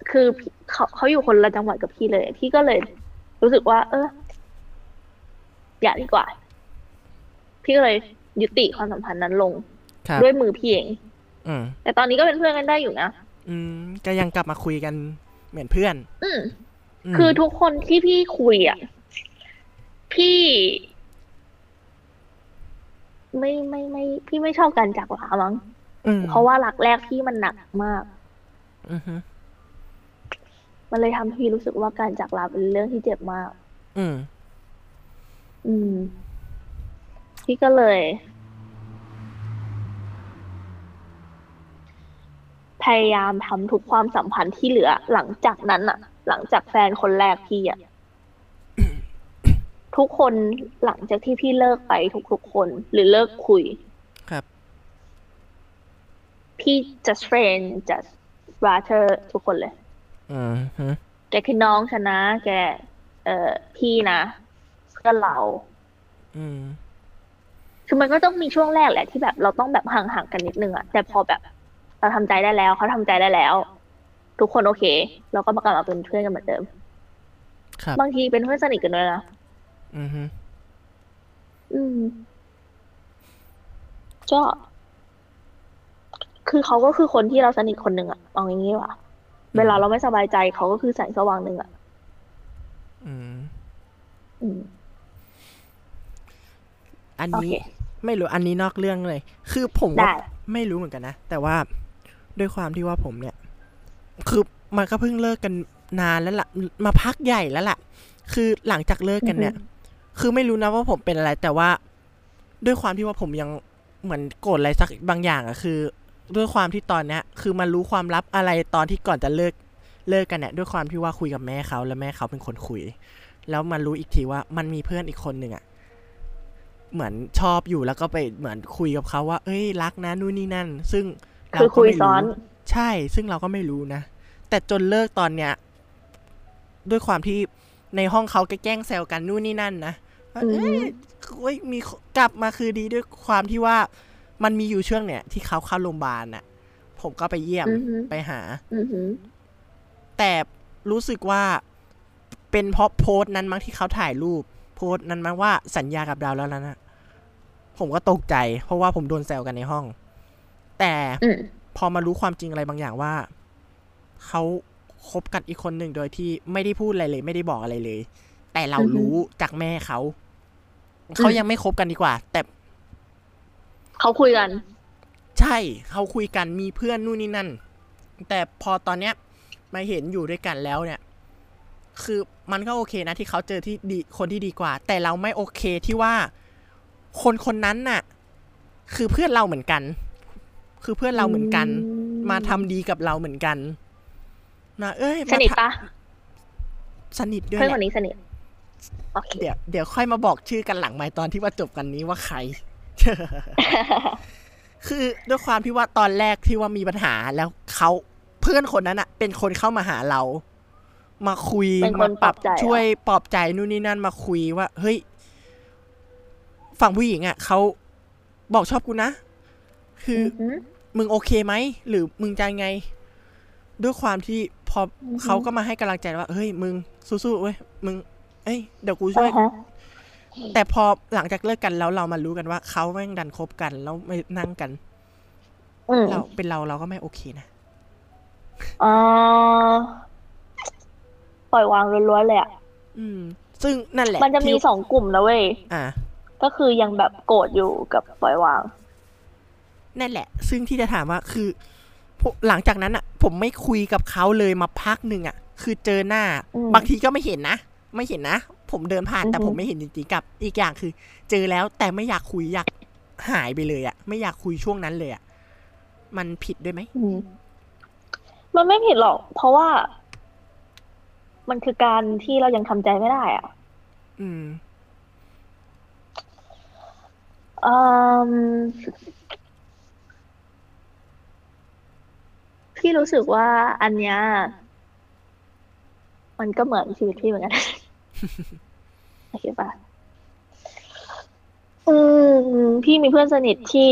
คือเขาเขาอยู่คนละจังหวัดกับพี่เลยพี่ก็เลยรู้สึกว่าเอออย่าดีกว่าพี่ก็เลยยุติความสัมพันธ์นั้นลงด้วยมือพี่เองแต่ตอนนี้ก็เป็นเพื่อนกันได้อยู่นะอืมก็ยังกลับมาคุยกันเหมือนเพื่อนอืมคือทุกคนที่พี่คุยอ่ะพี่ไม่ไม่ไม่พี่ไม่ชอบกันจากหลามั้งเพราะว่าหลักแรกพี่มันหนักมากอือฮึมันเลยทำให้พี่รู้สึกว่าการจากลาเป็นเรื่องที่เจ็บมากอืมอืมพี่ก็เลยพยายามทำทุกความสัมพันธ์ที่เหลือหลังจากนั้นอะหลังจากแฟนคนแรกพี่อะทุกคนหลังจากที่พี่เลิกไปทุกๆคนหรือเลิกคุยครับพี่ just friend just brother ทุกคนเลยอือฮะแกคือน้องฉันนะแกเอ่อพี่นะเพื่อนเราอืมคือมันก็ต้องมีช่วงแรกแหละที่แบบเราต้องแบบห่างๆกันนิดนึงอะแต่พอแบบเราทำใจได้แล้วเขาทำใจได้แล้วทุกคนโอเคเราก็มากลับมาเป็นเพื่อนกันเหมือนเดิมบางทีเป็นเพื่อนสนิทกันเลยนะอือฮึอืมก็คือเขาก็คือคนที่เราสนิทคนหนึ่งอะเอาอย่างงี้ว่ะเวลาเราไม่สบายใจเขาก็คือแสงสว่างหนึ่งอะอืมอืมอันนี้ไม่รู้อันนี้นอกเรื่องเลยคือผมก็ไม่รู้เหมือนกันนะแต่ว่าด้วยความที่ว่าผมเนี่ยคือมันก็เพิ่งเลิกกันนานแล้วล่ะมาพักใหญ่แล้วล่ะคือหลังจากเลิกกันเนี่ยคือไม่รู้นะว่าผมเป็นอะไรแต่ว่าด้วยความที่ว่าผมยังเหมือนโกรธอะไรสักบางอย่างอะคือด้วยความที่ตอนเนี้ยคือมันรู้ความลับอะไรตอนที่ก่อนจะเลิกเลิกกันเนี่ยด้วยความที่ว่าคุยกับแม่เขาแล้วแม่เขาเป็นคนคุยแล้วมันรู้อีกทีว่ามันมีเพื่อนอีกคนหนึ่งอะเหมือนชอบอยู่แล้วก็ไปเหมือนคุยกับเขาว่าเอ้ยรักนะนู่นนี่นั่นซึ่งเราก็ไม่รู้ใช่ซึ่งเราก็ไม่รู้นะแต่จนเลิกตอนเนี้ยด้วยความที่ในห้องเขาก็แกล้งแซวกันนู่นนี่นั่นนะเอ้ยมีกลับมาคือดีด้วยความที่ว่ามันมีอยู่ช่วงเนี้ยที่เขาเข้าโรงพยาบาลน่ะผมก็ไปเยี่ยมไปหาแต่รู้สึกว่า เป็นเพราะโพสต์นั้นมั้งที่เขาถ่ายรูปโพสต์นั้นมั้งว่าสัญญากับดาวแล้วนะผมก็ตกใจเพราะว่าผมโดนแซวกันในห้องแต่พอมารู้ความจริงอะไรบางอย่างว่าเขาคบกับอีกคนหนึ่งโดยที่ไม่ได้พูดอะไรเลยไม่ได้บอกอะไรเลยแต่เรารู้จากแม่เขาเขายังไม่คบกันดีกว่าแต่เขาคุยกันใช่เขาคุยกันมีเพื่อนนู่นนี่นั่นแต่พอตอนเนี้ยมาเห็นอยู่ด้วยกันแล้วเนี่ยคือมันก็โอเคนะที่เขาเจอที่ดีคนที่ดีกว่าแต่เราไม่โอเคที่ว่าคนคนนั้นน่ะคือเพื่อนเราเหมือนกันคือเพื่อนเราเหมือนกันมาทำดีกับเราเหมือนกันนะเอ้ยสนิทปะสนิทด้วยเพื่อนคนนี้สนิทโอเคเดี๋ยวเดี๋ยวค่อยมาบอกชื่อกันหลังไมค์ตอนที่ว่าจบกันนี้ว่าใคร คือด้วยความที่ว่าตอนแรกที่ว่ามีปัญหาแล้วเขาเพื่อนคนนั้นน่ะเป็นคนเข้ามาหาเรามาคุยมาปรับช่วยปลอบใจนู่นนี่นั่นมาคุยว่าเฮ้ยฝั่งผู้หญิงอ่ะเขาบอกชอบกูนะคือมึงโอเคไหมหรือมึงจะไงด้วยความที่พอเขาก็มาให้กำลังใจว่าเฮ้ยมึงสู้ๆเว้ยมึงเอ้ยเดี๋ยวกูช่วยแต่พอหลังจากเลิกกันแล้วเรามารู้กันว่าเขาแม่งดันคบกันแล้วไม่นั่งกันเราเป็นเราเราก็ไม่โอเคนะอ๋อปล่อยวางล้วนๆเลยอ่ะอืมซึ่งนั่นแหละมันจะมีสองกลุ่มนะเว้ยอ่าก็คือยังแบบโกรธอยู่กับปล่อยวางนั่นแหละซึ่งที่จะถามว่าคือหลังจากนั้นอ่ะผมไม่คุยกับเขาเลยมาพักหนึ่งอ่ะคือเจอหน้าบางทีก็ไม่เห็นนะไม่เห็นนะผมเดินผ่านแต่ผมไม่เห็นจริงๆกับอีกอย่างคือเจอแล้วแต่ไม่อยากคุยอยากหายไปเลยอ่ะไม่อยากคุยช่วงนั้นเลยอ่ะมันผิดด้วยไหมมันไม่ผิดหรอกเพราะว่ามันคือการที่เรายังทำใจไม่ได้อ่ะอืมเอ่อพี่รู้สึกว่าอันเนี้ยมันก็เหมือนชีวิตพี่เหมือนกันโอเคป่ะอืมพี่มีเพื่อนสนิทที่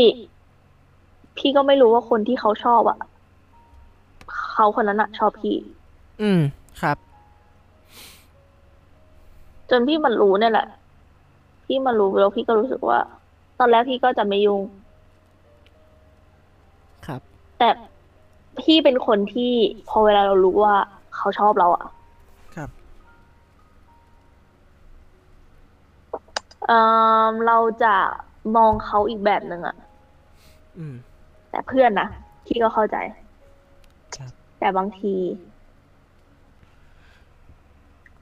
พี่ก็ไม่รู้ว่าคนที่เขาชอบอ่ะเขาคนนั้นน่ะชอบพี่อืมครับจนพี่มันรู้เนี่ยแหละพี่มันรู้แล้วพี่ก็รู้สึกว่าตอนแรกพี่ก็จะไม่ยุ่งครับแต่พี่เป็นคนที่พอเวลาเรารู้ว่าเขาชอบเราอ่ะครับเอ่อเราจะมองเขาอีกแบบนึงอ่ะอืมแต่เพื่อนนะพี่ก็เข้าใจแต่บางที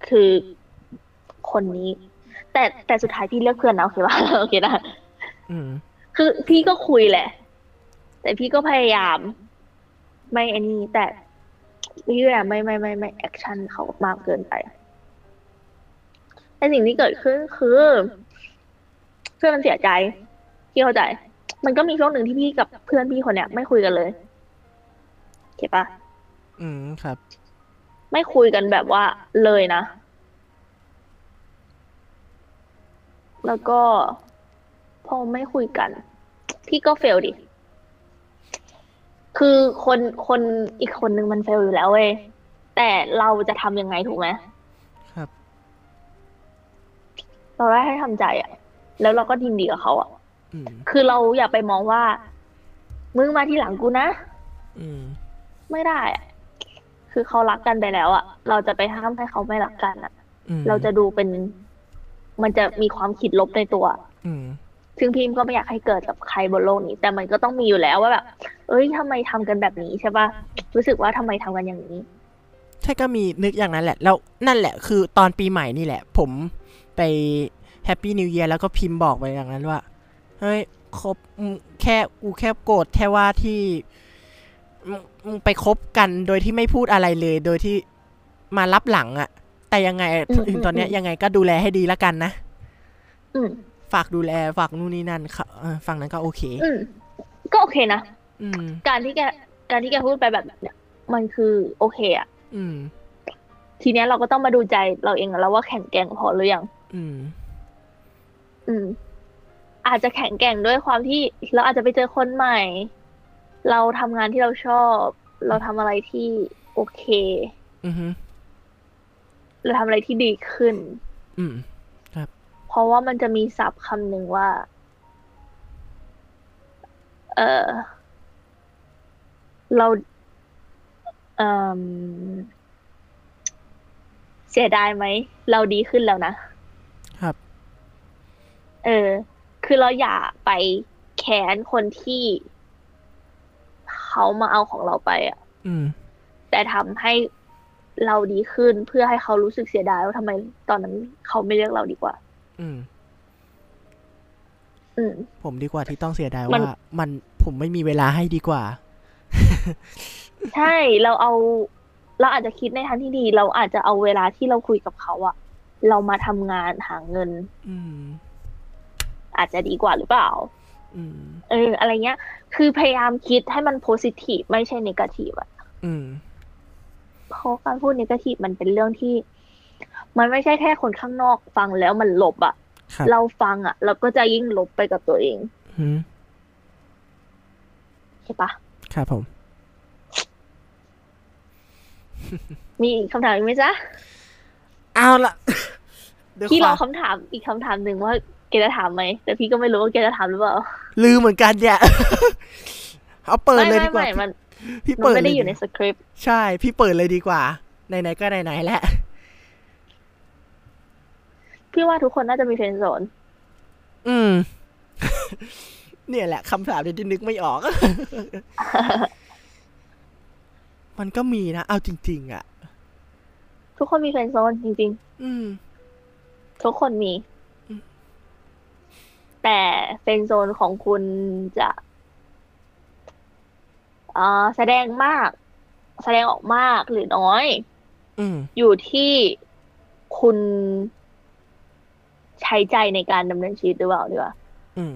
คือคนนี้แต่แต่สุดท้ายพี่เลือกเพื่อนนะโอเคป่ะโอเคนะอืมคือพี่ก็คุยแหละแต่พี่ก็พยายามไม่อันนี้แต่พี่แบบไม่ไม่ไม่ไม่แอคชั่นเขามากเกินไปไอ้สิ่งที่เกิดขึ้นคือเพื่อนมันเสียใจพี่เข้าใจมันก็มีช่วงหนึ่งที่พี่กับเพื่อนพี่คนเนี้ยไม่คุยกันเลยโอเคป่ะอืมครับไม่คุยกันแบบว่าเลยนะแล้วก็พอไม่คุยกันพี่ก็เฟลดิคือคนคนอีกคนนึงมันเฟลอยู่แล้วเว้ยแต่เราจะทำยังไงถูกไหมครับเราได้ให้ทำใจอ่ะแล้วเราก็ยินดีกับเขาอ่ะคือเราอย่าไปมองว่ามึงมาที่หลังกูนะไม่ได้อ่ะคือเขารักกันไปแล้วอ่ะเราจะไปห้ามให้เขาไม่รักกันอ่ะเราจะดูเป็นมันจะมีความคิดลบในตัวซึ่งพิมก็ไม่อยากให้เกิดกับใครบนโลกนี้แต่มันก็ต้องมีอยู่แล้วว่าแบบเอ้ยทำไมทำกันแบบนี้ใช่ป่ะรู้สึกว่าทำไมทำกันอย่างนี้ใช่ก็มีนึกอย่างนั้นแหละแล้วนั่นแหละคือตอนปีใหม่นี่แหละผมไปแฮปปี้นิวเยียร์แล้วก็พิมพ์บอกไปอย่างนั้นว่าเฮ้ยคบแค่กูแค่โกรธแค่ว่าที่มึงไปคบกันโดยที่ไม่พูดอะไรเลยโดยที่มารับหลังอะแต่ยังไงถึงตอนนี้ยังไงก็ดูแลให้ดีละกันนะฝากดูแลฝากนู่นนี่นั่นค่ะฝั่งนั้นก็โอเคก็โอเคนะการที่แกการที่แกพูดไปแบบเนี้ยมันคือโอเคอ่ะทีเนี้ยเราก็ต้องมาดูใจเราเองแล้วว่าแข็งแกร่งพอหรือยังอาจจะแข็งแกร่งด้วยความที่เราอาจจะไปเจอคนใหม่เราทำงานที่เราชอบเราทำอะไรที่โอเค หรือทำอะไรที่ดีขึ้นอืมครับเพราะว่ามันจะมีศัพท์คำหนึ่งว่าเออเราเออเสียดายไหมเราดีขึ้นแล้วนะครับเออคือเราอย่าไปแค้นคนที่เขามาเอาของเราไปอ่ะอืมแต่ทำให้เราดีขึ้นเพื่อให้เขารู้สึกเสียดายว่าทำไมตอนนั้นเขาไม่เลือกเราดีกว่าอืมอืมผมดีกว่าที่ต้องเสียดายว่ามันผมไม่มีเวลาให้ดีกว่าใช่เราเอาเราอาจจะคิดในทางที่ดีเราอาจจะเอาเวลาที่เราคุยกับเขาอะเรามาทำงานหาเงิน อ, อาจจะดีกว่าหรือเปล่าเอออะไรเงี้ยคือพยายามคิดให้มันโพสิทีฟไม่ใช่เนกาทีฟอะเพราะการพูดเนกาทีฟมันเป็นเรื่องที่มันไม่ใช่แค่คนข้างนอกฟังแล้วมันลบอะเราฟังอะเราก็จะยิ่งลบไปกับตัวเองใช่ปะครับผมมีคำถามอีกไหมจ๊ะเอาละพี่รอคำถามอีกคำถามหนึ่งว่าแกจะถามไหมแต่พี่ก็ไม่รู้ว่าแกจะถามหรือเปล่าลืมเหมือนกันเนี่ยเอาเปิดเลยดีกว่าพี่เปิดไม่ได้อยู่ในสคริปต์ใช่พี่เปิดเลยดีกว่าไหนๆก็ไหนๆแหละพี่ว่าทุกคนน่าจะมีเฟรนด์โซนอืมเนี่ยแหละคำถามที่นึกไม่ออกมันก็มีนะเอาจริงๆอ่ะทุกคนมีเฟรนด์โซนจริงๆอืมทุกคนมีแต่เฟรนด์โซนของคุณจะเอ่อแสดงมากแสดงออกมากหรือน้อยอืมอยู่ที่คุณใช้ใจในการดำเนินชีวิตหรือเปล่าดีกว่าอืม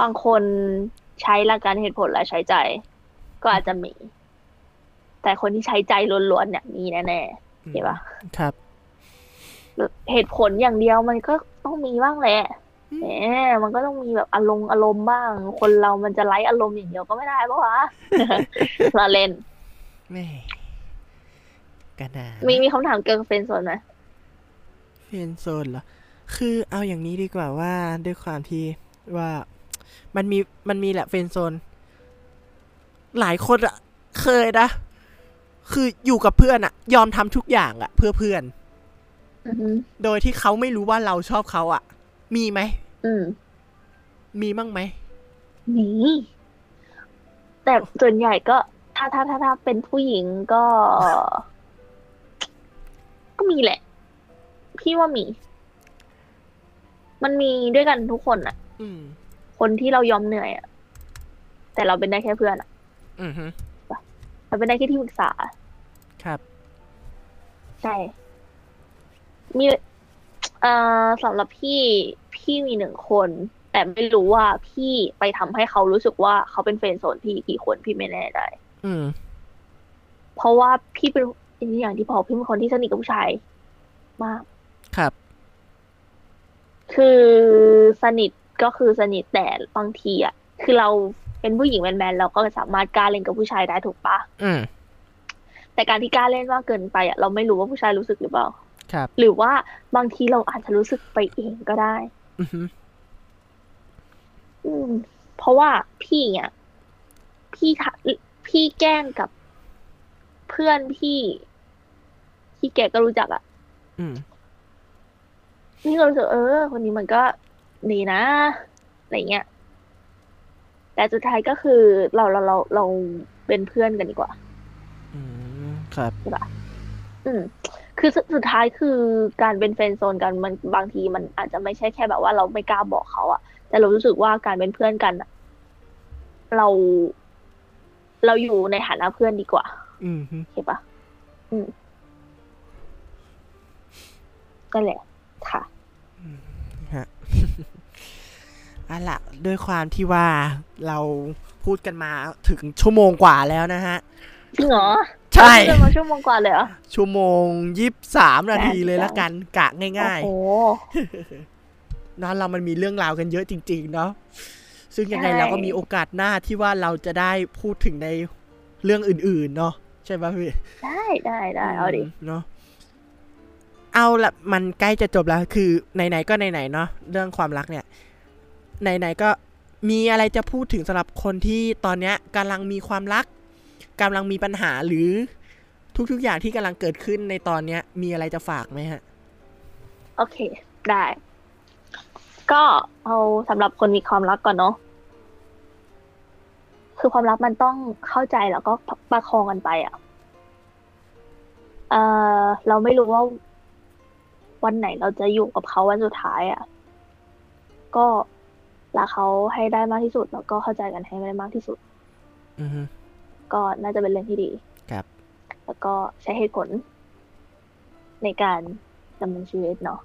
บางคนใช้หลักการเหตุผลและใช้ใจก็อาจจะมีแต่คนที่ใช้ใจล้วนๆเนี่ยมีแน่ๆเห็นปะครับเหตุผลอย่างเดียวมันก็ต้องมีบ้างแหละแหมมันก็ต้องมีแบบอารมณ์อารมณ์บ้างคนเรามันจะไล่อารมณ์อย่างเดียวก็ไม่ได้ปะวะเราเล่นแม่กันนะมีมีคำถามเกี่ยวกับเฟรนด์โซนไหมเฟรนด์โซนเหรอคือเอาอย่างนี้ดีกว่าว่าด้วยความที่ว่ามันมีมันมีแหละเฟรนด์โซนหลายคนอะเคยนะคืออยู่กับเพื่อนอะยอมทำทุกอย่างอะเพื่อเพื่อน mm-hmm. โดยที่เขาไม่รู้ว่าเราชอบเขาอะมีไหม mm. มีมั่งไหมมีแต่ส่วนใหญ่ก็ถ้าถ้าถ้าถ้าเป็นผู้หญิงก็ ก็มีแหละพี่ว่ามีมันมีด้วยกันทุกคนอะอืมคนที่เรายอมเหนื่อยอะแต่เราเป็นได้แค่เพื่อนอะอือฮึเราเป็นได้แค่ที่ปรึกษาครับใช่มีเอ่อสำหรับพี่พี่มีหนึ่งคนแต่ไม่รู้ว่าพี่ไปทำให้เขารู้สึกว่าเขาเป็นเฟรนด์โซนพี่กี่คนพี่ไม่แน่ใจอืมเพราะว่าพี่เป็นอย่างที่พอพี่เป็นคนที่สนิทกับผู้ชายมากครับคือสนิทก็คือสนิทแต่บางทีอ่ะคือเราเป็นผู้หญิงแมนๆเราก็สามารถกล้าเล่นกับผู้ชายได้ถูกปะอืมแต่การที่กล้าเล่นมากเกินไปอ่ะเราไม่รู้ว่าผู้ชายรู้สึกหรือเปล่าครับหรือว่าบางทีเราอาจจะรู้สึกไปเองก็ได้อือฮึอืมเพราะว่าพี่อ่ะพี่พี่แกล้งกับเพื่อนพี่ที่แกก็รู้จักอ่ะอืมนี่เรารู้สึกเออคนนี้มันก็ดีนะอะไรเงี้ยแต่สุดท้ายก็คือเราเราเราเราเป็นเพื่อนกันดีกว่าอืมครับใช่ป่ะอืมคือสุดท้ายคือการเป็นเฟรนด์โซนกันมันบางทีมันอาจจะไม่ใช่แค่แบบว่าเราไม่กล้าบอกเขาอะแต่เรารู้สึกว่าการเป็นเพื่อนกันอะเราเราอยู่ในฐานะเพื่อนดีกว่าอืมใช่ป่ะอืมนั่นแหละค่ะฮะเอาล่ะด้วยความที่ว่าเราพูดกันมาถึงชั่วโมงกว่าแล้วนะฮะจริงเหรอใช่พูดกันมาชั่วโมงกว่าเลยเหรอชั่วโมงยี่สิบสามนาทีเลยละกันกะง่ายๆโอ้โหนั่นเรามันมีเรื่องราวกันเยอะจริงๆเนาะซึ่งยังไงเราก็มีโอกาสหน้าที่ว่าเราจะได้พูดถึงในเรื่องอื่นๆเนาะใช่ป่ะพี่ได้ได้ได้เอาดิเนาะ เอาละมันใกล้จะจบแล้วคือไหนๆก็ไหนๆเนาะเรื่องความรักเนี่ยไหนๆก็มีอะไรจะพูดถึงสำหรับคนที่ตอนเนี้ยกำลังมีความรักกำลังมีปัญหาหรือทุกๆอย่างที่กำลังเกิดขึ้นในตอนเนี้ยมีอะไรจะฝากไหมฮะโอเคได้ก็เอาสำหรับคนมีความรักก่อนเนาะคือความรักมันต้องเข้าใจแล้วก็ประคองกันไปอ่ะเออเราไม่รู้ว่าวันไหนเราจะอยู่กับเขาวันสุดท้ายอ่ะก็รักเขาให้ได้มากที่สุดแล้วก็เข้าใจกันให้ได้มากที่สุดอือฮึก็น่าจะเป็นเรื่องที่ดีครับแล้วก็ใช้เหตุผลในการดำเนินชีวิตเนาะ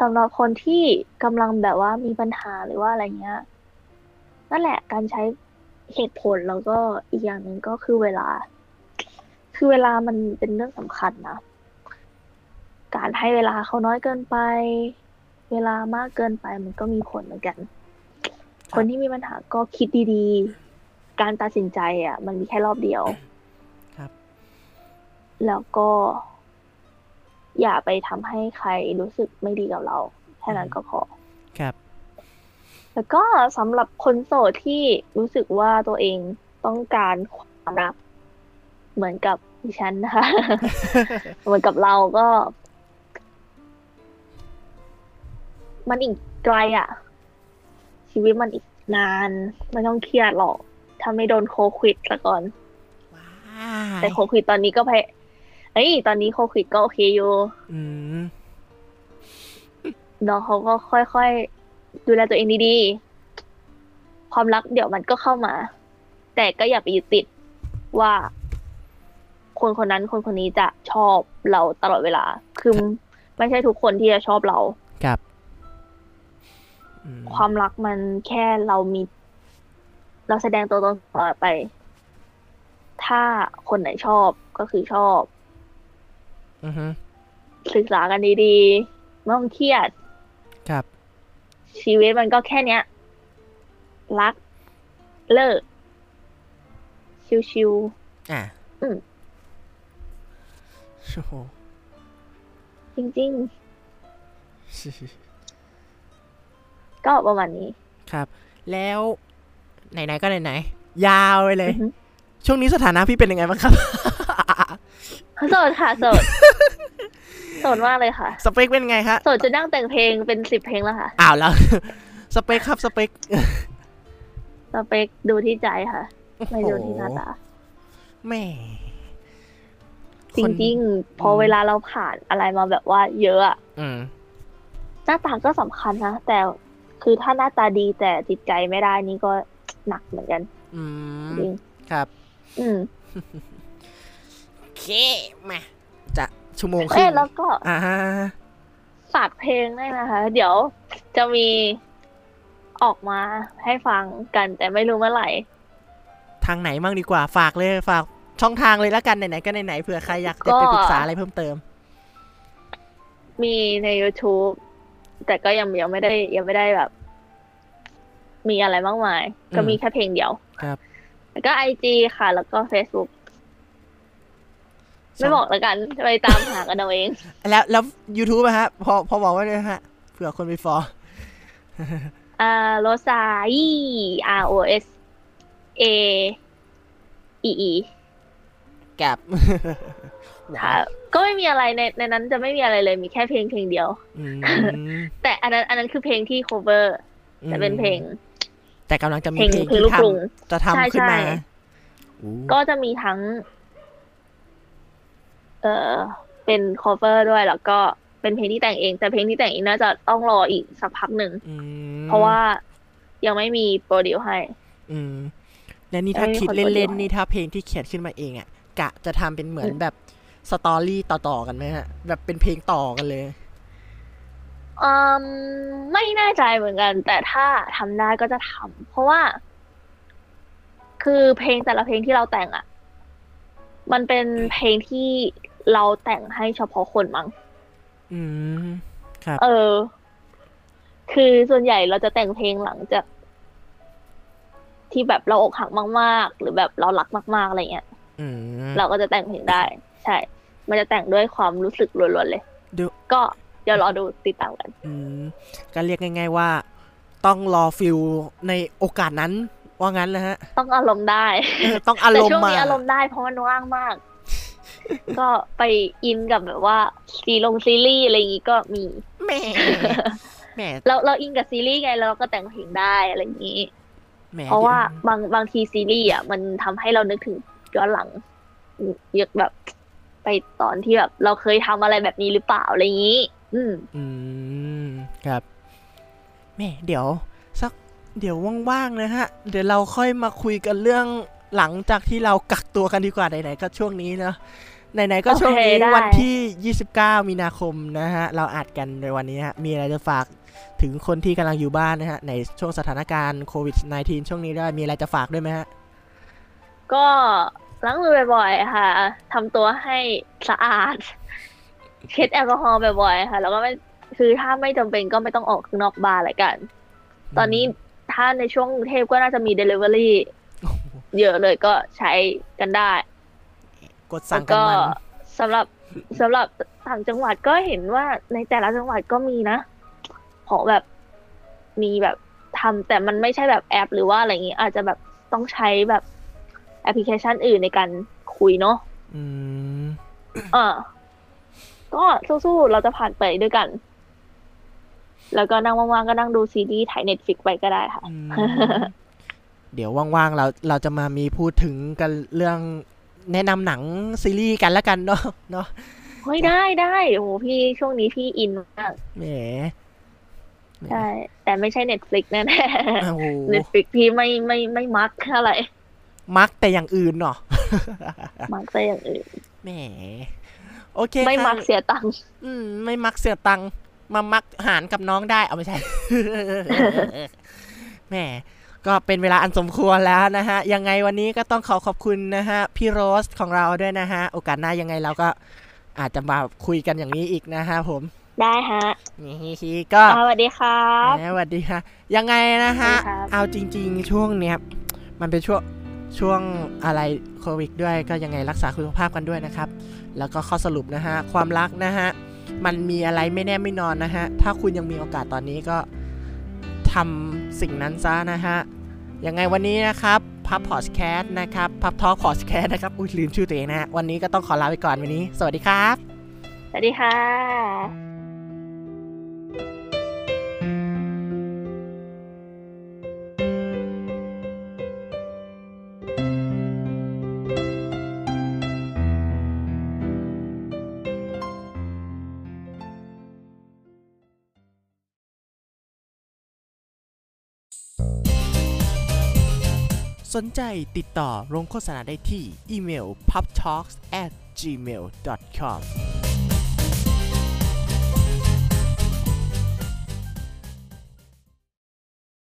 สำหรับคนที่กำลังแบบว่ามีปัญหาหรือว่าอะไรเงี้ยนั่นแหละการใช้เหตุผลแล้วก็อีกอย่างหนึ่งก็คือเวลาคือเวลามันเป็นเรื่องสำคัญนะการให้เวลาเขาน้อยเกินไปเวลามากเกินไปมันก็มีผลเหมือนกันคนที่มีปัญหาก็คิดดีๆการตัดสินใจอ่ะมันมีแค่รอบเดียวครับแล้วก็อย่าไปทำให้ใครรู้สึกไม่ดีกับเราแค่นั้นก็พอครับแล้วก็สำหรับคนโสดที่รู้สึกว่าตัวเองต้องการความรักเหมือนกับดิฉันนะคะ เหมือนกับเราก็มันอีกไกลอ่ะชีวิตมันอีกนานไม่ต้องเครียดหรอกถ้าไม่โดนโควิดละก่อน wow. แต่โควิดตอนนี้ก็ไปเอ้ยตอนนี้โควิดก็โอเคอยู่น้องเขาก็ค่อยๆดูแลตัวเองดีๆความรักเดี๋ยวมันก็เข้ามาแต่ก็อย่าไปยึดติดว่าคนคนนั้นคนคนนี้จะชอบเราตลอดเวลาคือไม่ใช่ทุกคนที่จะชอบเราครับความรักมันแค่เรามีเราแสดงตัวตนต่อไปถ้าคนไหนชอบก็คือชอบอือฮึศึกษากันดีๆไม่ต้องเครียดครับชีวิตมันก็แค่เนี้ยรักเลิกชิวๆอ่ะอืมโหจริงๆ ก็ประมาณนี้ครับแล้วไหนๆก็ไหนๆยาวไปเลย uh-huh. ช่วงนี้สถานะพี่เป็นยังไงบ้างครับ โสดค่ะโสด โสดมากเลยค่ะสเปคเป็นไงคะโสดจะนั่งแต่งเพลงเป็นสิบเพลงแล้วค่ะอ้าวแล้วสเปคครับสเปคสเปคดูที่ใจค่ะไม่ดูที่หน้าตาแหมจริงๆพอเวลาเราผ่านอะไรมาแบบว่าเยอะอ่ะหน้าตาก็สำคัญนะแต่คือถ้าหน้าตาดีแต่จิตใจไม่ได้นี่ก็หนักเหมือนกันอืมครับอืมโอเคมาจะชั่วโมงครึ่งแล้วก็อ่าฝากเพลงได้นะคะเดี๋ยวจะมีออกมาให้ฟังกันแต่ไม่รู้เมื่อไหร่ทางไหนบ้างดีกว่าฝากเลยฝากช่องทางเลยละกันไหนๆก็ไหนๆเผื่อใครอยากจะไปปรึกษาอะไรเพิ่มเติมมีใน YouTube แต่ก็ยังยังไม่ได้ยังไม่ได้แบบมีอะไรมากมายก็มีแค่เพลงเดียวครับแล้วก็ ไอ จี ค่ะแล้วก็ Facebook ไม่บอกละกันไปตามหากันเอาเองแล้วแล้ว YouTube อ่ะฮะพอพอบอกไว้ด้วยฮะเผื่อคนไปฟอลอ่า Rosai R O S A E Eกับก็ไม่มีอะไรในในนั้นจะไม่มีอะไรเลยมีแค่เพลงเพลงเดียวแต่อันนั้นอันนั้นคือเพลงที่ cover จะเป็นเพลงแต่กำลังจะมีเพลงที่ทำจะทำขึ้นมาก็จะมีทั้งเออเป็น cover ด้วยแล้วก็เป็นเพลงที่แต่งเองแต่เพลงที่แต่งเองน่าจะต้องรออีกสักพักหนึ่งเพราะว่ายังไม่มีโปรดิวให้และนี่ถ้าคิดเล่นๆนี่ถ้าเพลงที่เขียนขึ้นมาเองอ่ะกะจะทำเป็นเหมือนแบบสตอรี่ต่อๆกันไหมฮะแบบเป็นเพลงต่อกันเลยอืมไม่แน่ใจเหมือนกันแต่ถ้าทำได้ก็จะทำเพราะว่าคือเพลงแต่ละเพลงที่เราแต่งอ่ะมันเป็นเพลงที่เราแต่งให้เฉพาะคนมั้งอืมครับเออคือส่วนใหญ่เราจะแต่งเพลงหลังจากที่แบบเราอกหักมากๆหรือแบบเรารักมากๆอะไรเงี้ยเราก็จะแต่งเพลงได้ใช่ มันจะแต่งด้วยความรู้สึกล้วนๆเลยก็เดี๋ยวรอดูติดตามกันก็เรียกง่ายๆว่าต้องรอฟิลในโอกาสนั้นว่างั้นนะฮะต้องอารมณ์ได้ต้องอารมณ์มาแต่ช่วงนี้อารมณ์ได้เพราะมันว่างมากก็ไปอินกับแบบว่าซีลงซีรีส์อะไรอย่างงี้ก็มีแหมแหมเราเราอินกับซีรีส์ไงเราก็แต่งเพลงได้อะไรอย่างงี้เพราะว่าบางบางทีซีรีส์อ่ะมันทำให้เรานึกถึงย้อนหลังเยอะแบบไปตอนที่แบบเราเคยทำอะไรแบบนี้หรือเปล่าอะไรอย่างงี้อืมอืมครับแม่เดี๋ยวสักเดี๋ยวว่างๆนะฮะเดี๋ยวเราค่อยมาคุยกันเรื่องหลังจากที่เรากักตัวกันดีกว่าไหนๆก็ช่วงนี้เนาะไหนๆก็ okay, ช่วงนี้วันที่ยี่สิบเก้ามีนาคมนะฮะเราอัดกันในวันนี้ฮะมีอะไรจะฝากถึงคนที่กำลังอยู่บ้านนะฮะในช่วงสถานการณ์โควิด สิบเก้า ช่วงนี้ได้มีอะไรจะฝากด้วยไหมฮะก็ล้างมือบ่อยๆค่ะทำตัวให้สะอาดเช็ดแอลกอฮอล์บ่อยๆค่ะแล้วก็ไม่คือถ้าไม่จำเป็นก็ไม่ต้องออกนอกบ้านละกันตอนนี้ถ้าในช่วงกรุงเทพก็น่าจะมี delivery เยอะเลยก็ใช้กันได้กดสั่งกันมันสำหรับสำหรับต่างจังหวัดก็เห็นว่าในแต่ละจังหวัดก็มีนะของแบบมีแบบทำแต่มันไม่ใช่แบบแอปหรือว่าอะไรอย่างงี้อาจจะแบบต้องใช้แบบแอปพลิเคชันอื่นในการคุยเนาะอืมอ่าก็สู้ๆเราจะผ่านไปด้วยกันแล้วก็นั่งว่างๆก็นั่งดูซีรีส์ถ่าย Netflix ไปก็ได้ค่ะ เดี๋ยวว่างๆเราเราจะมามีพูดถึงกันเรื่องแนะนำหนังซีรีส์กันละกันเนาะเนาะเฮ้ยได้ได้โอ้โหพี่ช่วงนี้พี่อินมากแหมใช่แต่ไม่ใช่ Netflix แน่ๆ Netflix พี่ไม่ไม่ไม่มักอะไรมักแต่อย่างอื่นเนาะมักแต่อย่างอื่นแหมโอเคไม่มักเสียตังค์อืมไม่มักเสียตังค์มามักหารกับน้องได้เอาไม่ใช่ แหมก็เป็นเวลาอันสมควรแล้วนะฮะยังไงวันนี้ก็ต้องขอขอบคุณนะฮะพี่โรสของเราด้วยนะฮะโอกาสหน้ายังไงเราก็อาจจะมาคุยกันอย่างนี้อีกนะฮะผมได้ฮะนี่ก็สวัสดีครับสวัสดีค่ะยังไงนะฮะเอาจริงๆช่วงเนี้ยมันเป็นช่วงช่วงอะไรโควิดด้วยก็ยังไงรักษาคุณภาพกันด้วยนะครับแล้วก็ข้อสรุปนะฮะความรักนะฮะมันมีอะไรไม่แน่ไม่นอนนะฮะถ้าคุณยังมีโอกาสตอนนี้ก็ทำสิ่งนั้นซะนะฮะยังไงวันนี้นะครับพับพอดแคสต์นะครับพับทอล์คพอดแคสต์นะครับอุ๊ยลืมชื่อตัวเองนะฮะวันนี้ก็ต้องขอลาไปก่อนวันนี้สวัสดีครับสวัสดีค่ะสนใจติดต่อลงโฆษณาได้ที่อีเมล พับทอล์ค แอท จีเมล ดอท คอม